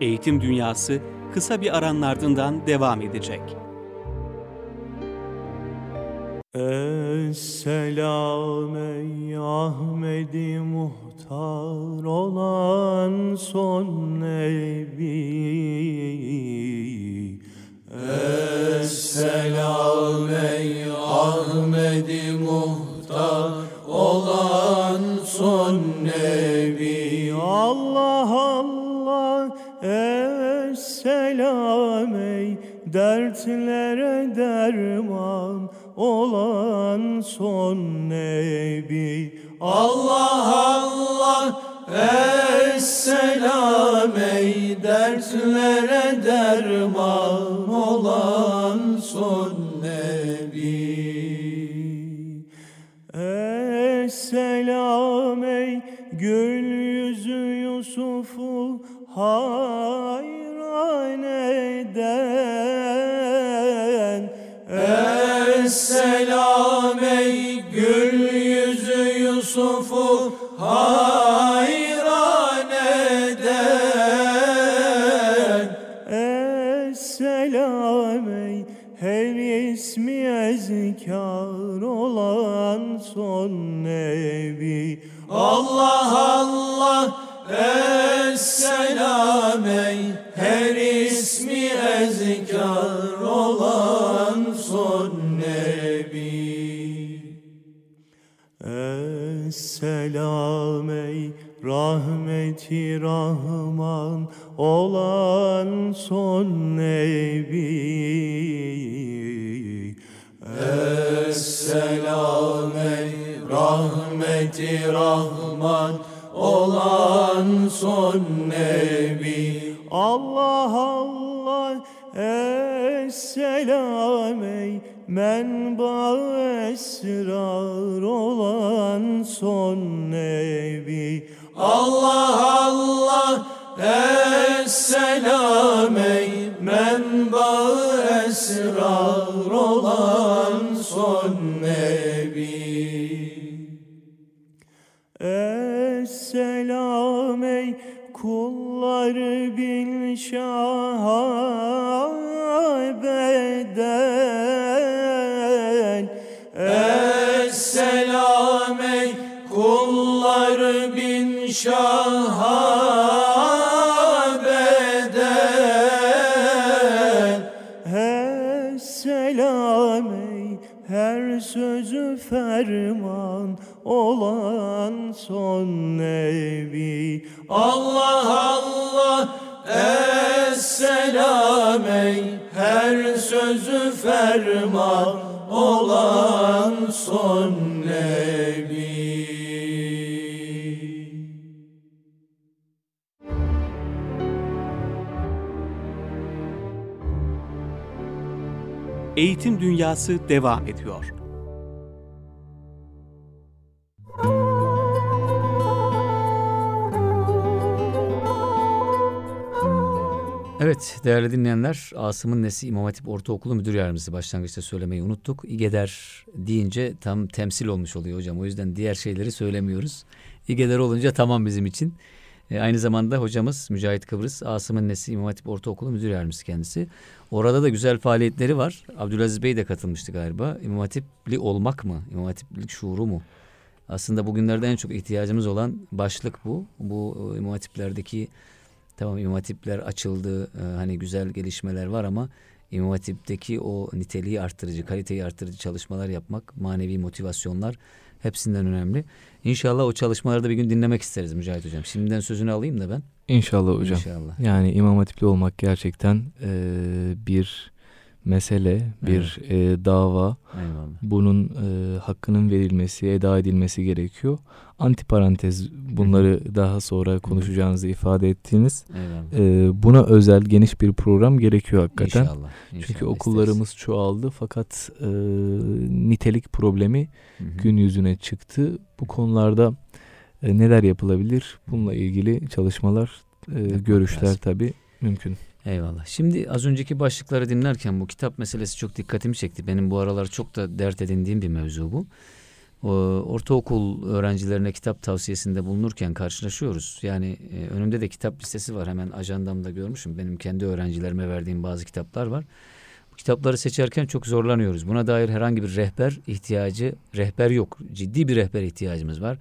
Eğitim Dünyası kısa bir aranın ardından devam edecek. Esselam ey Ahmedi muhtar olan son nebi. Esselam ey Ahmedi muhtar olan son nebi. Allah Allah. Esselam ey dertlere derman olan son nebi. Allah Allah, Esselam ey dertlere derman olan son Nebi. Esselam ey gül yüzü Yusuf'u hayran eden. Esselam ey gül yüzü Yusuf'u hayran eden. Esselam ey her ismi ezkar olan son Nebi. Allah Allah, Esselam ey her ismi ezkar olan son Nebi. Esselam ey rahmeti rahman olan son Nebi. Esselam ey rahmeti rahman olan son Nebi. Allah Allah, Esselam ey menba-ı esrar olan son Nebi. Allah Allah, Esselam ey menba-ı esrar olan son Nebi. Esselam ey kulları bin şahabeden. Esselam ey kulları bin şahabeden. Esselam ey her sözü ferman olan son Nebi. Allah Allah, Esselam ey her sözü ferman olan son Nebi. Eğitim Dünyası devam ediyor. Evet değerli dinleyenler, Asım'ın Nesi İmam Hatip Ortaokulu Müdür Yardımcısı, başlangıçta söylemeyi unuttuk. İgeder deyince tam temsil olmuş oluyor hocam. O yüzden diğer şeyleri söylemiyoruz. İgeder olunca tamam bizim için. Aynı zamanda hocamız Mücahit Kıbrıs, Asım'ın Nesi İmam Hatip Ortaokulu Müdür Yardımcısı kendisi. Orada da güzel faaliyetleri var. Abdülaziz Bey de katılmıştı galiba. İmam Hatipli olmak mı? İmam Hatiplik şuuru mu? Aslında bugünlerde en çok ihtiyacımız olan başlık bu. Bu İmam Hatiplerdeki, tamam İmam Hatipler açıldı, hani güzel gelişmeler var ama İmam Hatip'teki o niteliği arttırıcı, kaliteyi arttırıcı çalışmalar yapmak, manevi motivasyonlar hepsinden önemli. İnşallah o çalışmaları da bir gün dinlemek isteriz Mücahit Hocam. Şimdiden sözünü alayım da ben. İnşallah hocam. İnşallah. Yani İmam Hatipli olmak gerçekten bir mesele, bir dava. Eyvallah. Bunun hakkının verilmesi, eda edilmesi gerekiyor. Antiparantez bunları daha sonra konuşacağınızı ifade ettiğiniz. Buna özel geniş bir program gerekiyor hakikaten. İnşallah. Çünkü İnşallah okullarımız isteriz. Çoğaldı fakat nitelik problemi gün yüzüne çıktı. Bu konularda neler yapılabilir? Bununla ilgili çalışmalar, görüşler tabii mümkün. Eyvallah. Şimdi az önceki başlıkları dinlerken bu kitap meselesi çok dikkatimi çekti. Benim bu aralar çok da dert edindiğim bir mevzu bu. Ortaokul öğrencilerine kitap tavsiyesinde bulunurken karşılaşıyoruz. Yani önümde de kitap listesi var. Hemen ajandamda görmüşüm. Benim kendi öğrencilerime verdiğim bazı kitaplar var. Bu kitapları seçerken çok zorlanıyoruz. Buna dair herhangi bir rehber yok. Ciddi bir rehber ihtiyacımız var.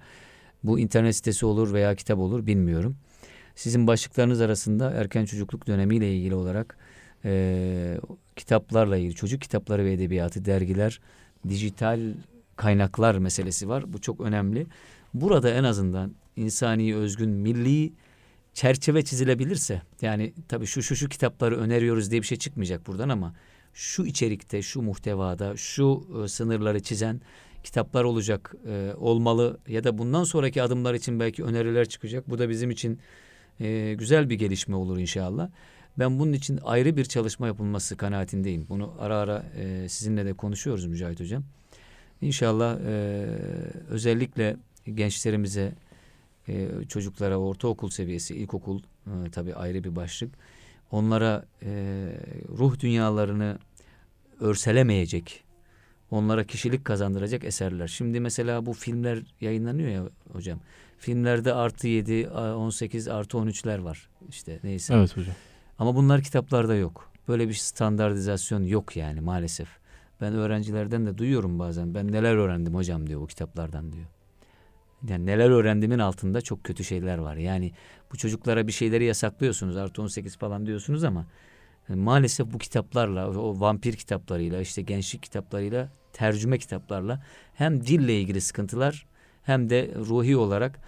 Bu internet sitesi olur veya kitap olur, bilmiyorum. Sizin başlıklarınız arasında erken çocukluk dönemiyle ilgili olarak kitaplarla ilgili, çocuk kitapları ve edebiyatı, dergiler, dijital kaynaklar meselesi var. Bu çok önemli. Burada en azından insani, özgün, milli çerçeve çizilebilirse, yani tabii şu kitapları öneriyoruz diye bir şey çıkmayacak buradan ama şu içerikte, şu muhtevada, şu sınırları çizen kitaplar olacak, olmalı ya da bundan sonraki adımlar için belki öneriler çıkacak. Bu da bizim için güzel bir gelişme olur inşallah. Ben bunun için ayrı bir çalışma yapılması kanaatindeyim. Bunu ara ara sizinle de konuşuyoruz Mücahit Hocam. İnşallah özellikle gençlerimize, çocuklara, ortaokul seviyesi, ilkokul tabii ayrı bir başlık. Onlara ruh dünyalarını örselemeyecek, onlara kişilik kazandıracak eserler. Şimdi mesela bu filmler yayınlanıyor ya hocam. Filmlerde +7, +18, +13'ler var. İşte neyse. Evet hocam. Ama bunlar kitaplarda yok. Böyle bir standartizasyon yok yani maalesef. Ben öğrencilerden de duyuyorum bazen. Ben neler öğrendim hocam diyor bu kitaplardan diyor. Yani neler öğrendiğimin altında çok kötü şeyler var. Yani bu çocuklara bir şeyleri yasaklıyorsunuz. +18 falan diyorsunuz ama maalesef bu kitaplarla, o vampir kitaplarıyla, işte gençlik kitaplarıyla, tercüme kitaplarla hem dille ilgili sıkıntılar hem de ruhi olarak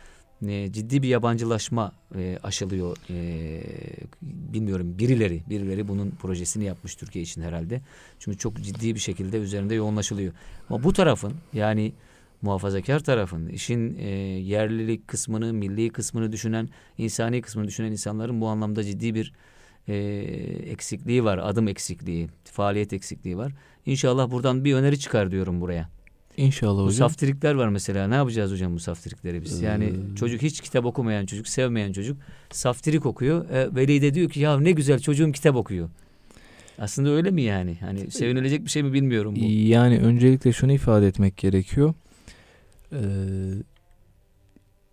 ciddi bir yabancılaşma aşılıyor. Bilmiyorum, birileri bunun projesini yapmış Türkiye için herhalde. Çünkü çok ciddi bir şekilde üzerinde yoğunlaşılıyor. Ama bu tarafın, yani muhafazakar tarafın, işin yerlilik kısmını, milli kısmını düşünen, insani kısmını düşünen insanların bu anlamda ciddi bir eksikliği var. Adım eksikliği, faaliyet eksikliği var. İnşallah buradan bir öneri çıkar diyorum buraya. İnşallah hocam. Musaftirikler var mesela. Ne yapacağız hocam musaftirikleri biz? Yani çocuk, hiç kitap okumayan çocuk, sevmeyen çocuk saftirik okuyor. Veli de diyor ki ya ne güzel çocuğum kitap okuyor. Aslında öyle mi yani? Hani sevinilecek bir şey mi bilmiyorum bu. Yani öncelikle şunu ifade etmek gerekiyor.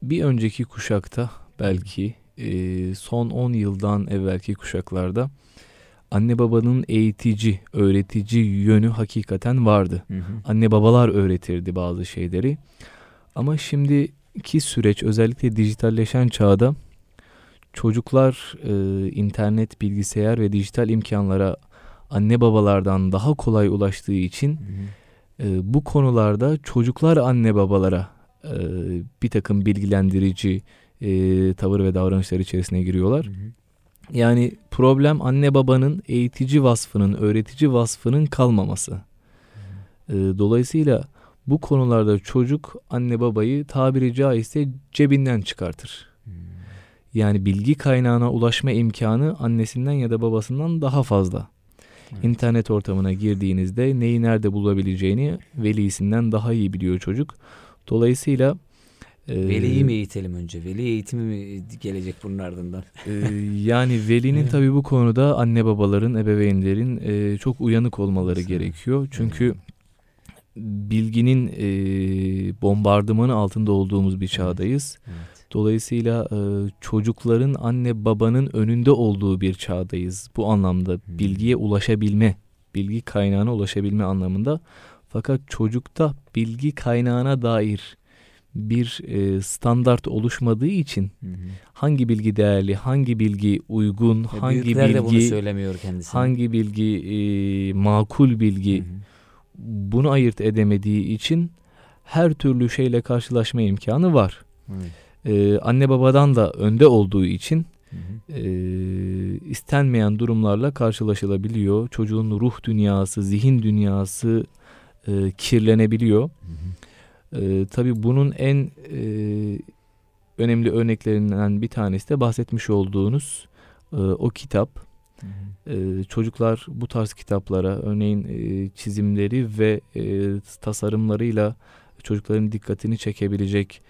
Bir önceki kuşakta belki son 10 yıldan evvelki kuşaklarda anne babanın eğitici, öğretici yönü hakikaten vardı. Hı hı. Anne babalar öğretirdi bazı şeyleri. Ama şimdiki süreç, özellikle dijitalleşen çağda çocuklar internet, bilgisayar ve dijital imkanlara anne babalardan daha kolay ulaştığı için bu konularda çocuklar anne babalara bir takım bilgilendirici tavır ve davranışlar içerisine giriyorlar. Hı hı. Yani problem anne babanın eğitici vasfının, öğretici vasfının kalmaması. Dolayısıyla bu konularda çocuk anne babayı tabiri caizse cebinden çıkartır. Yani bilgi kaynağına ulaşma imkanı annesinden ya da babasından daha fazla. Evet. İnternet ortamına girdiğinizde neyi nerede bulabileceğini velisinden daha iyi biliyor çocuk. Dolayısıyla veliyi mi eğitelim önce? Veli eğitimi mi gelecek bunun ardından? Yani velinin tabii bu konuda anne babaların, ebeveynlerin çok uyanık olmaları gerekiyor. Çünkü bilginin bombardımanı altında olduğumuz bir çağdayız. Evet. Dolayısıyla çocukların anne babanın önünde olduğu bir çağdayız. Bu anlamda bilgiye ulaşabilme, bilgi kaynağına ulaşabilme anlamında. Fakat çocukta bilgi kaynağına dair bir standart oluşmadığı için hangi bilgi değerli, hangi bilgi uygun, hangi bilgi makul bilgi, bunu ayırt edemediği için her türlü şeyle karşılaşma imkanı var. Anne babadan da önde olduğu için istenmeyen durumlarla karşılaşılabiliyor. Çocuğun ruh dünyası, zihin dünyası kirlenebiliyor. Tabii bunun en önemli örneklerinden bir tanesi de bahsetmiş olduğunuz o kitap. Çocuklar bu tarz kitaplara, örneğin çizimleri ve tasarımlarıyla çocukların dikkatini çekebilecek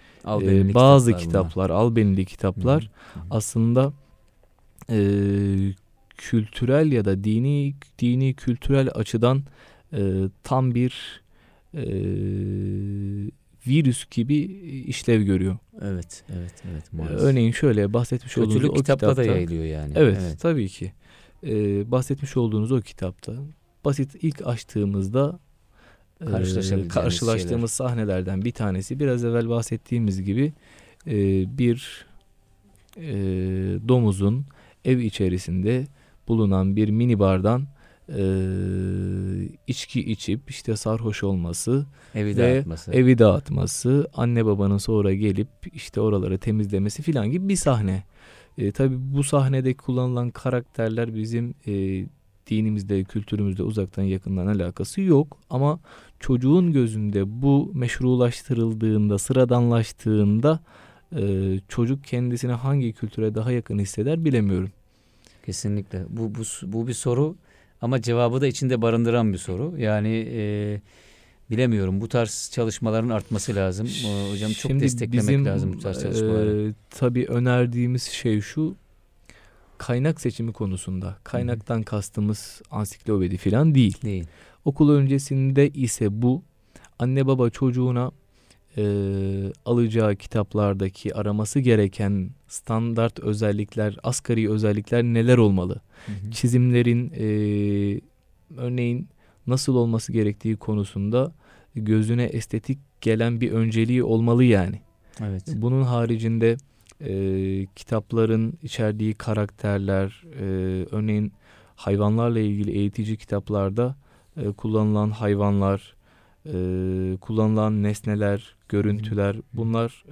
bazı kitaplar, albenili kitaplar aslında kültürel ya da dini kültürel açıdan tam bir virüs gibi işlev görüyor. Evet. Maalesef. Örneğin şöyle bahsetmiş olduğunuz o kitapta da yayılıyor yani. Evet. Tabii ki. Bahsetmiş olduğunuz o kitapta basit ilk açtığımızda karşılaştığımız sahnelerden bir tanesi, biraz evvel bahsettiğimiz gibi bir domuzun ev içerisinde bulunan bir minibardan içki içip işte sarhoş olması, evi dağıtması, anne babanın sonra gelip işte oraları temizlemesi filan gibi bir sahne. Tabii bu sahnedeki kullanılan karakterler bizim dinimizde, kültürümüzde uzaktan yakından alakası yok ama çocuğun gözünde bu meşrulaştırıldığında, sıradanlaştığında çocuk kendisini hangi kültüre daha yakın hisseder bilemiyorum. Kesinlikle. Bu bir soru ama cevabı da içinde barındıran bir soru. Yani bilemiyorum. Bu tarz çalışmaların artması lazım. Hocam çok şimdi desteklemek lazım bu tarz çalışmaları. Tabii önerdiğimiz şey şu. Kaynak seçimi konusunda. Kaynaktan kastımız ansiklopedi falan değil. Okul öncesinde ise bu anne baba çocuğuna alacağı kitaplardaki araması gereken standart özellikler, asgari özellikler neler olmalı? Çizimlerin örneğin nasıl olması gerektiği konusunda gözüne estetik gelen bir önceliği olmalı yani. Evet. Bunun haricinde kitapların içerdiği karakterler, örneğin hayvanlarla ilgili eğitici kitaplarda kullanılan hayvanlar, kullanılan nesneler, görüntüler, bunlar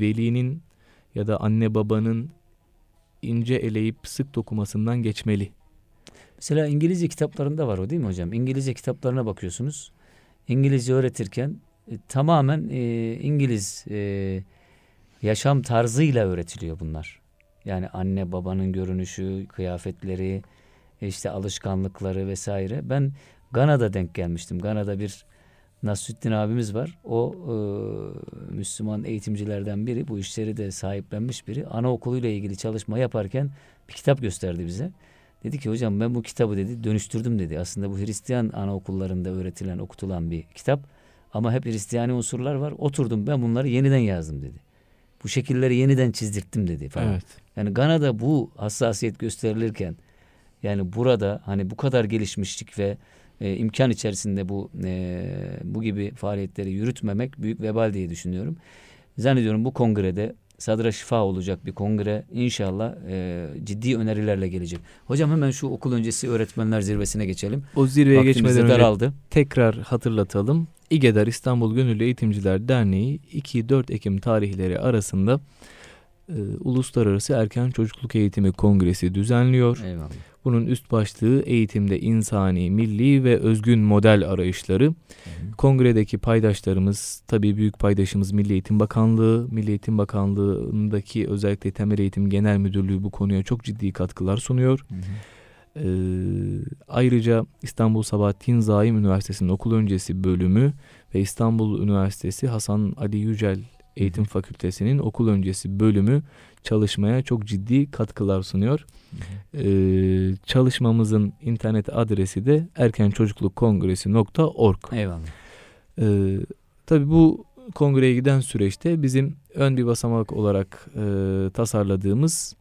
velinin ya da anne babanın ince eleyip sık dokumasından geçmeli. Mesela İngilizce kitaplarında var o değil mi hocam? İngilizce kitaplarına bakıyorsunuz. İngilizce öğretirken tamamen İngiliz yaşam tarzıyla öğretiliyor bunlar. Yani anne babanın görünüşü, kıyafetleri, işte alışkanlıkları vesaire. Ben Gana'da denk gelmiştim. Gana'da bir Nasrüddin abimiz var. O Müslüman eğitimcilerden biri. Bu işleri de sahiplenmiş biri. Anaokuluyla ilgili çalışma yaparken bir kitap gösterdi bize. Dedi ki hocam ben bu kitabı dedi dönüştürdüm dedi. Aslında bu Hristiyan anaokullarında öğretilen, okutulan bir kitap. Ama hep Hristiyani unsurlar var. Oturdum ben bunları yeniden yazdım dedi. Bu şekilleri yeniden çizdirttim dedi falan. Evet. Yani Gana'da bu hassasiyet gösterilirken yani burada hani bu kadar gelişmişlik ve imkan içerisinde bu gibi faaliyetleri yürütmemek büyük vebal diye düşünüyorum. Zannediyorum bu kongrede sadra şifa olacak bir kongre. İnşallah ciddi önerilerle gelecek. Hocam hemen şu okul öncesi öğretmenler zirvesine geçelim. O zirveye geçmeden daraldı. Önce tekrar hatırlatalım. İGEDER İstanbul Gönüllü Eğitimciler Derneği 2-4 Ekim tarihleri arasında Uluslararası Erken Çocukluk Eğitimi Kongresi düzenliyor. Eyvallah. Bunun üst başlığı eğitimde insani, milli ve özgün model arayışları. Kongredeki paydaşlarımız, tabii büyük paydaşımız Milli Eğitim Bakanlığı. Milli Eğitim Bakanlığı'ndaki özellikle Temel Eğitim Genel Müdürlüğü bu konuya çok ciddi katkılar sunuyor. Ayrıca İstanbul Sabahattin Zaim Üniversitesi'nin okul öncesi bölümü ve İstanbul Üniversitesi Hasan Ali Yücel Eğitim Fakültesi'nin okul öncesi bölümü çalışmaya çok ciddi katkılar sunuyor. Çalışmamızın internet adresi de erkençocuklukkongresi.org. Eyvallah. Tabii bu kongreye giden süreçte bizim ön bir basamak olarak tasarladığımız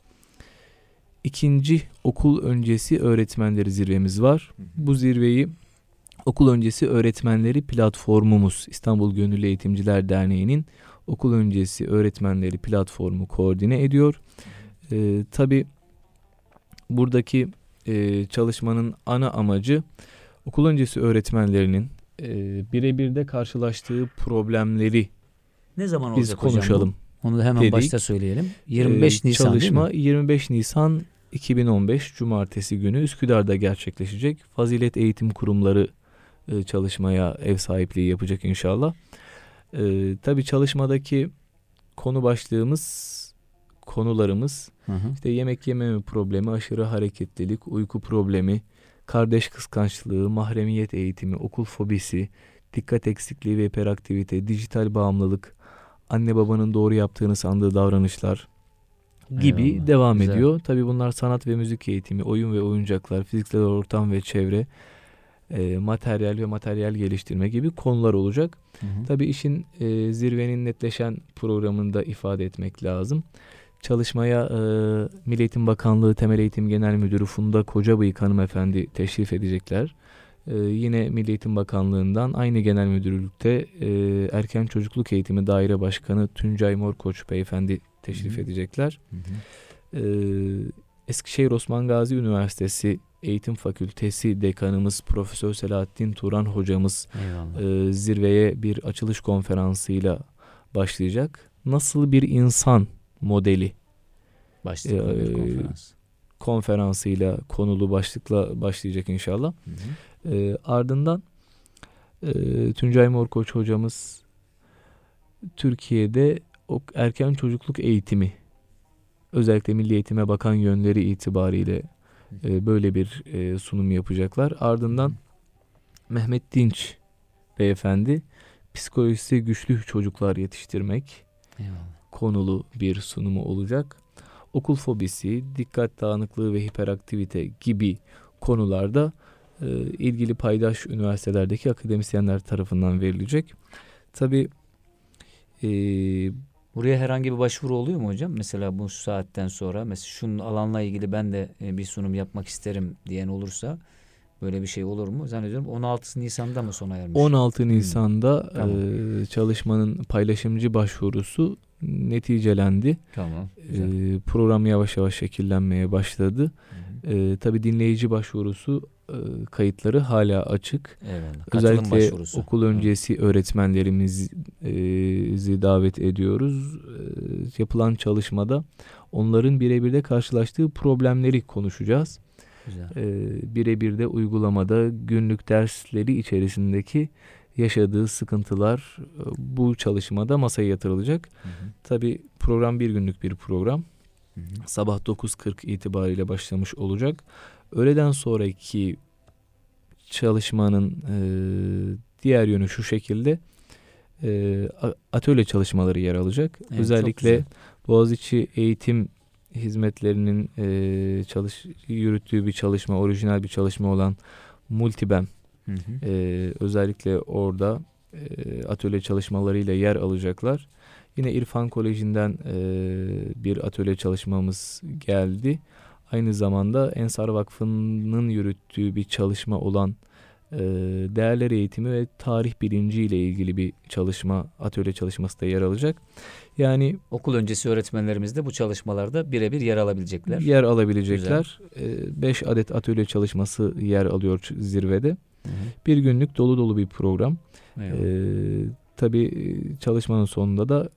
ikinci okul öncesi öğretmenleri zirvemiz var. Bu zirveyi okul öncesi öğretmenleri platformumuz İstanbul Gönüllü Eğitimciler Derneği'nin okul öncesi öğretmenleri platformu koordine ediyor. Tabii buradaki çalışmanın ana amacı okul öncesi öğretmenlerinin birebir de karşılaştığı problemleri ne zaman olacak biz konuşalım hocam? Onu da hemen dedik. Başta söyleyelim. 25 Nisan çalışma 25 Nisan 2015 Cumartesi günü Üsküdar'da gerçekleşecek. Fazilet Eğitim Kurumları çalışmaya ev sahipliği yapacak inşallah. Tabii çalışmadaki konu başlığımız, konularımız işte yemek yememe problemi, aşırı hareketlilik, uyku problemi, kardeş kıskançlığı, mahremiyet eğitimi, okul fobisi, dikkat eksikliği ve hiperaktivite, dijital bağımlılık, anne babanın doğru yaptığını sandığı davranışlar gibi devam ediyor. Tabii bunlar sanat ve müzik eğitimi, oyun ve oyuncaklar, fiziksel ortam ve çevre, materyal ve materyal geliştirme gibi konular olacak. Tabii işin zirvenin netleşen programında ifade etmek lazım. Çalışmaya Milli Eğitim Bakanlığı Temel Eğitim Genel Müdürü Funda Kocabıyık hanımefendi teşrif edecekler. Yine Milli Eğitim Bakanlığı'ndan aynı genel müdürlükte Erken Çocukluk Eğitimi Daire Başkanı Tuncay Morkoç beyefendi teşrif edecekler. Eskişehir Osman Gazi Üniversitesi Eğitim Fakültesi Dekanımız Profesör Selahattin Turan hocamız zirveye bir açılış konferansıyla başlayacak. Nasıl bir insan modeli konferansıyla konulu başlıkla başlayacak inşallah. Ardından Tuncay Morkoç hocamız Türkiye'de erken çocukluk eğitimi, özellikle Milli Eğitime Bakan yönleri itibariyle böyle bir sunum yapacaklar. Ardından Mehmet Dinç beyefendi psikolojisi güçlü çocuklar yetiştirmek konulu bir sunumu olacak. Okul fobisi, dikkat dağınıklığı ve hiperaktivite gibi konularda ilgili paydaş üniversitelerdeki akademisyenler tarafından verilecek. Tabii buraya herhangi bir başvuru oluyor mu hocam? Mesela bu saatten sonra, mesela şunun alanla ilgili ben de bir sunum yapmak isterim diyen olursa böyle bir şey olur mu? Zannediyorum 16 Nisan'da mı sona ermiş? 16 Nisan'da çalışmanın paylaşımcı başvurusu neticelendi. Tamam. Program yavaş yavaş şekillenmeye başladı. Tabii dinleyici başvurusu kayıtları hala açık. Evet, özellikle başvurusu. Okul öncesi öğretmenlerimizi davet ediyoruz. Yapılan çalışmada onların birebir de karşılaştığı problemleri konuşacağız. Birebir de uygulamada günlük dersleri içerisindeki yaşadığı sıkıntılar bu çalışmada masaya yatırılacak. Tabii program bir günlük bir program. Sabah 9:40 itibariyle başlamış olacak. Öğleden sonraki çalışmanın diğer yönü şu şekilde. Atölye çalışmaları yer alacak. Evet, özellikle Boğaziçi Eğitim Hizmetleri'nin yürüttüğü bir çalışma, orijinal bir çalışma olan Multibem. Özellikle orada atölye çalışmalarıyla yer alacaklar. Yine İrfan Koleji'nden bir atölye çalışmamız geldi. Aynı zamanda Ensar Vakfı'nın yürüttüğü bir çalışma olan değerler eğitimi ve tarih bilinci ile ilgili bir çalışma, atölye çalışması da yer alacak. Yani okul öncesi öğretmenlerimiz de bu çalışmalarda birebir yer alabilecekler. Yer alabilecekler. 5 adet atölye çalışması yer alıyor zirvede. Bir günlük dolu dolu bir program. Tabii çalışmanın sonunda da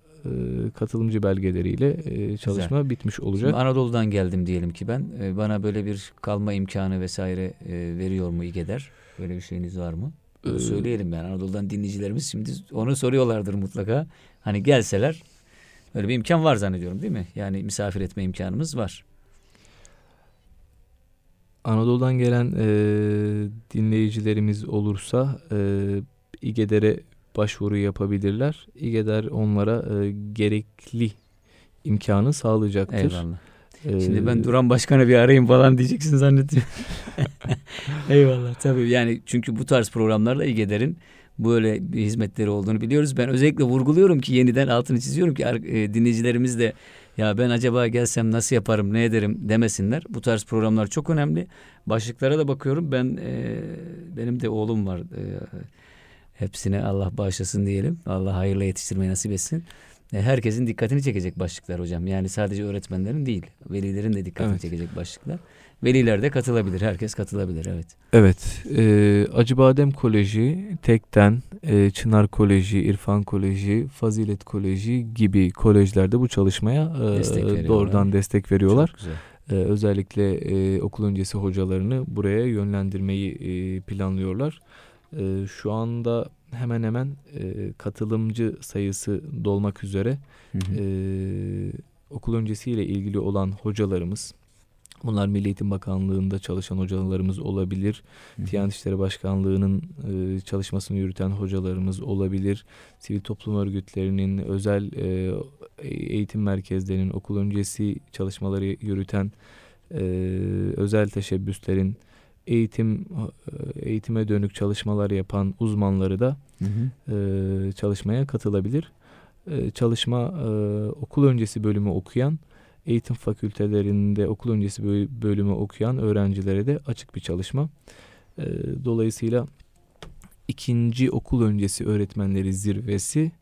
katılımcı belgeleriyle çalışma bitmiş olacak. Şimdi Anadolu'dan geldim diyelim ki ben. Bana böyle bir kalma imkanı vesaire veriyor mu İGEDER? Böyle bir şeyiniz var mı? Söyleyelim ben. Anadolu'dan dinleyicilerimiz şimdi onu soruyorlardır mutlaka. Hani gelseler öyle bir imkan var zannediyorum değil mi? Yani misafir etme imkanımız var. Anadolu'dan gelen dinleyicilerimiz olursa İGEDER'e başvuru yapabilirler. İGEDER onlara gerekli imkanı sağlayacaktır. Eyvallah. Şimdi ben Duran Başkan'ı bir arayayım falan diyeceksin zannettim. Eyvallah. Tabii yani çünkü bu tarz programlarla İGEDER'in böyle bir hizmetleri olduğunu biliyoruz. Ben özellikle vurguluyorum ki yeniden altını çiziyorum ki dinleyicilerimiz de ya ben acaba gelsem nasıl yaparım, ne ederim demesinler. Bu tarz programlar çok önemli. Başlıklara da bakıyorum. Ben benim de oğlum var. Hepsine Allah bağışlasın diyelim. Allah hayırla yetiştirmeyi nasip etsin. Herkesin dikkatini çekecek başlıklar hocam. Yani sadece öğretmenlerin değil, velilerin de dikkatini çekecek başlıklar. Veliler de katılabilir, herkes katılabilir. Evet. Acıbadem Koleji, Tekden, Çınar Koleji, İrfan Koleji, Fazilet Koleji gibi kolejlerde bu çalışmaya doğrudan destek veriyorlar. Çok güzel. Özellikle okul öncesi hocalarını buraya yönlendirmeyi planlıyorlar. Şu anda hemen hemen katılımcı sayısı dolmak üzere okul öncesiyle ilgili olan hocalarımız, bunlar Milli Eğitim Bakanlığı'nda çalışan hocalarımız olabilir, Diyanet İşleri Başkanlığı'nın çalışmasını yürüten hocalarımız olabilir, sivil toplum örgütlerinin, özel eğitim merkezlerinin okul öncesi çalışmaları yürüten özel teşebbüslerin, eğitime dönük çalışmalar yapan uzmanları da çalışmaya katılabilir. Çalışma okul öncesi bölümü okuyan, eğitim fakültelerinde okul öncesi bölümü okuyan öğrencilere de açık bir çalışma. Dolayısıyla ikinci okul öncesi öğretmenleri zirvesi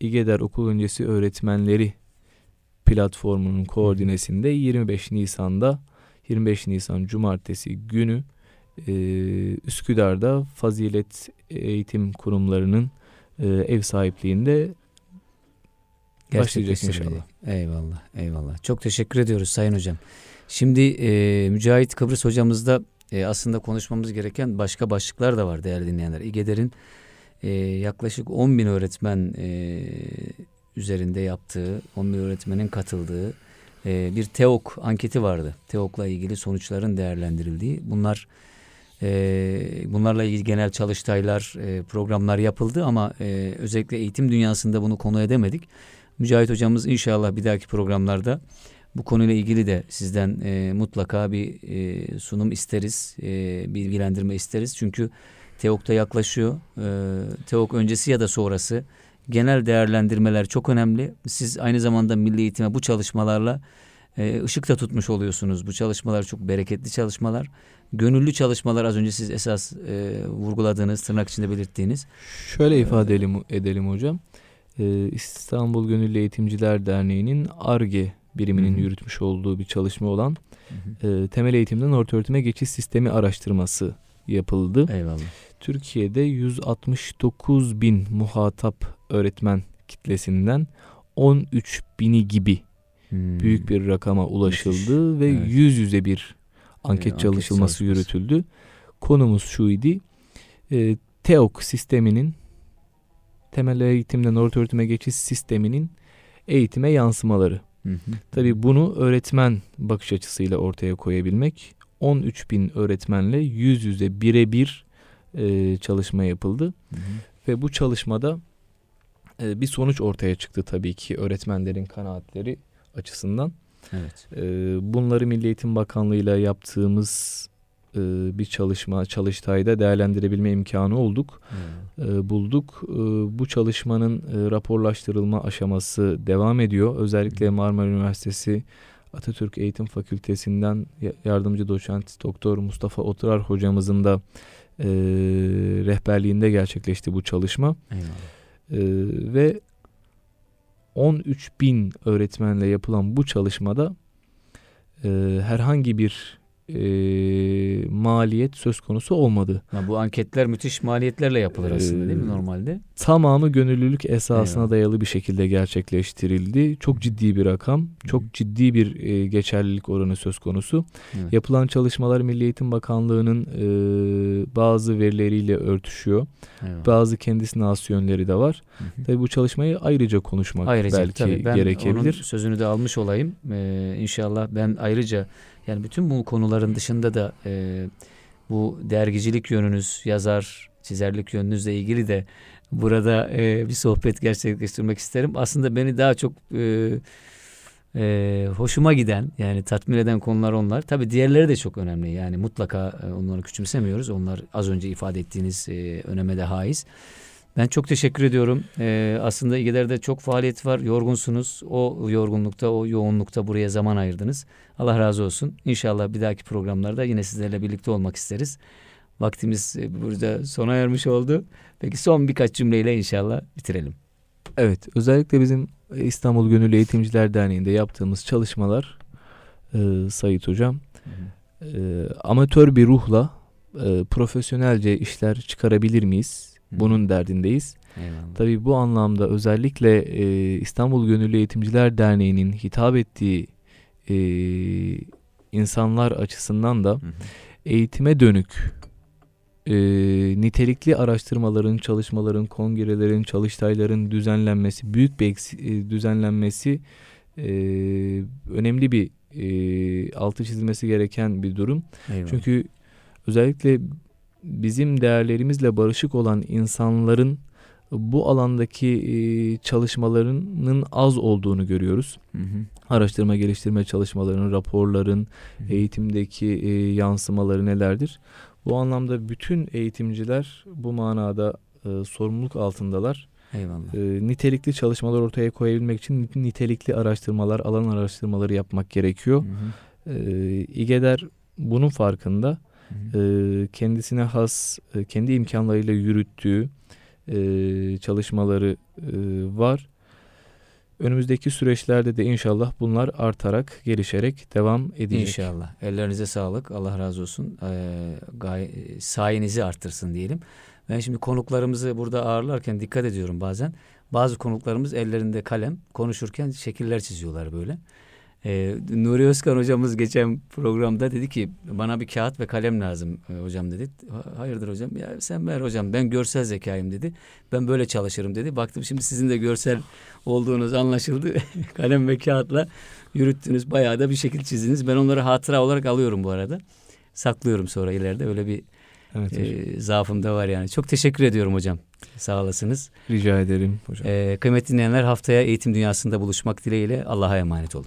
İGEDER okul öncesi öğretmenleri platformunun koordinesinde 25 Nisan Cumartesi günü Üsküdar'da Fazilet Eğitim Kurumları'nın ev sahipliğinde başlayacak inşallah. Eyvallah. Çok teşekkür ediyoruz Sayın Hocam. Şimdi Mücahit Kıbrıs Hocamızda aslında konuşmamız gereken başka başlıklar da var değerli dinleyenler. İGEDER'in yaklaşık 10.000 öğretmen üzerinde yaptığı, 10.000 öğretmenin katıldığı bir TEOK anketi vardı. TEOK'la ilgili sonuçların değerlendirildiği. Bunlarla ilgili genel çalıştaylar, programlar yapıldı ama özellikle eğitim dünyasında bunu konu edemedik. Mücahit hocamız inşallah bir dahaki programlarda bu konuyla ilgili de sizden mutlaka bir sunum isteriz, bilgilendirme isteriz. Çünkü TEOK'ta yaklaşıyor. TEOK öncesi ya da sonrası genel değerlendirmeler çok önemli. Siz aynı zamanda milli eğitime bu çalışmalarla ışık da tutmuş oluyorsunuz. Bu çalışmalar çok bereketli çalışmalar. Gönüllü çalışmalar, az önce siz esas vurguladığınız, tırnak içinde belirttiğiniz. Şöyle ifade edelim hocam. İstanbul Gönüllü Eğitimciler Derneği'nin ARGE biriminin yürütmüş olduğu bir çalışma olan temel eğitimden orta öğretime geçiş sistemi araştırması yapıldı. Eyvallah. Türkiye'de 169.000 muhatap öğretmen kitlesinden 13.000'i gibi büyük bir rakama ulaşıldı. Müthiş. Ve evet, yüz yüze bir anket çalışılması yürütüldü. Konumuz şu idi: TEOK sisteminin, temel eğitimden orta öğretime geçiş sisteminin eğitime yansımaları. Tabii bunu öğretmen bakış açısıyla ortaya koyabilmek. 13.000 öğretmenle yüz yüze birebir çalışma yapıldı. Ve bu çalışmada bir sonuç ortaya çıktı tabii ki öğretmenlerin kanaatleri açısından. Evet. Bunları Milli Eğitim Bakanlığı'yla yaptığımız bir çalıştayda değerlendirebilme imkanı olduk. Bulduk. Bu çalışmanın raporlaştırılma aşaması devam ediyor. Özellikle Marmara Üniversitesi Atatürk Eğitim Fakültesinden yardımcı doçent doktor Mustafa Oturar hocamızın da rehberliğinde gerçekleşti bu çalışma. Ve 13.000 öğretmenle yapılan bu çalışmada herhangi bir maliyet söz konusu olmadı. Bu anketler müthiş maliyetlerle yapılır aslında, değil mi normalde? Tamamı gönüllülük esasına dayalı bir şekilde gerçekleştirildi. Çok ciddi bir rakam, çok ciddi bir geçerlilik oranı söz konusu. Yapılan çalışmalar Milli Eğitim Bakanlığı'nın bazı verileriyle örtüşüyor. Bazı kendisine has yönleri de var. Tabii bu çalışmayı ayrıca konuşmak belki gerekebilir. Onun sözünü de almış olayım. İnşallah ben ayrıca, yani bütün bu konuların dışında da bu dergicilik yönünüz, yazar, çizerlik yönünüzle ilgili de burada bir sohbet gerçekleştirmek isterim. Aslında beni daha çok hoşuma giden, yani tatmin eden konular onlar. Tabii diğerleri de çok önemli. Yani mutlaka onları küçümsemiyoruz. Onlar az önce ifade ettiğiniz öneme de haiz. Ben çok teşekkür ediyorum. Aslında İGEDER'de çok faaliyet var. Yorgunsunuz. O yorgunlukta, o yoğunlukta buraya zaman ayırdınız. Allah razı olsun. İnşallah bir dahaki programlarda yine sizlerle birlikte olmak isteriz. Vaktimiz burada sona ermiş oldu. Peki son birkaç cümleyle inşallah bitirelim. Evet, özellikle bizim İstanbul Gönüllü Eğitimciler Derneği'nde yaptığımız çalışmalar Sayit Hocam, amatör bir ruhla profesyonelce işler çıkarabilir miyiz? Bunun derdindeyiz. Eyvallah. Tabii bu anlamda özellikle İstanbul Gönüllü Eğitimciler Derneği'nin hitap ettiği insanlar açısından da eğitime dönük nitelikli araştırmaların, çalışmaların, kongrelerin, çalıştayların düzenlenmesi, büyük bir düzenlenmesi önemli bir altı çizilmesi gereken bir durum. Eyvallah. Çünkü özellikle bizim değerlerimizle barışık olan insanların bu alandaki çalışmalarının az olduğunu görüyoruz. Araştırma geliştirme çalışmalarının, raporların, eğitimdeki yansımaları nelerdir? Bu anlamda bütün eğitimciler bu manada sorumluluk altındalar. Eyvallah. Nitelikli çalışmalar ortaya koyabilmek için nitelikli araştırmalar, alan araştırmaları yapmak gerekiyor. İGEDER bunun farkında. Kendisine has, kendi imkanlarıyla yürüttüğü çalışmaları var. Önümüzdeki süreçlerde de inşallah bunlar artarak, gelişerek devam edecek. İnşallah. Ellerinize sağlık. Allah razı olsun. Sayenizi artırsın diyelim. Ben şimdi konuklarımızı burada ağırlarken dikkat ediyorum bazen. Bazı konuklarımız ellerinde kalem, konuşurken şekiller çiziyorlar böyle. Nuri Özkan hocamız geçen programda dedi ki bana bir kağıt ve kalem lazım hocam dedi. Hayırdır hocam? Ya sen ver hocam, ben görsel zekayım dedi. Ben böyle çalışırım dedi. Baktım şimdi sizin de görsel olduğunuz anlaşıldı. Kalem ve kağıtla yürüttünüz. Bayağı da bir şekil çizdiniz. Ben onları hatıra olarak alıyorum bu arada. Saklıyorum sonra ileride. Öyle bir zaafım da var yani. Çok teşekkür ediyorum hocam. Sağ olasınız. Rica ederim hocam. Kıymetli dinleyenler, haftaya Eğitim Dünyası'nda buluşmak dileğiyle Allah'a emanet olun.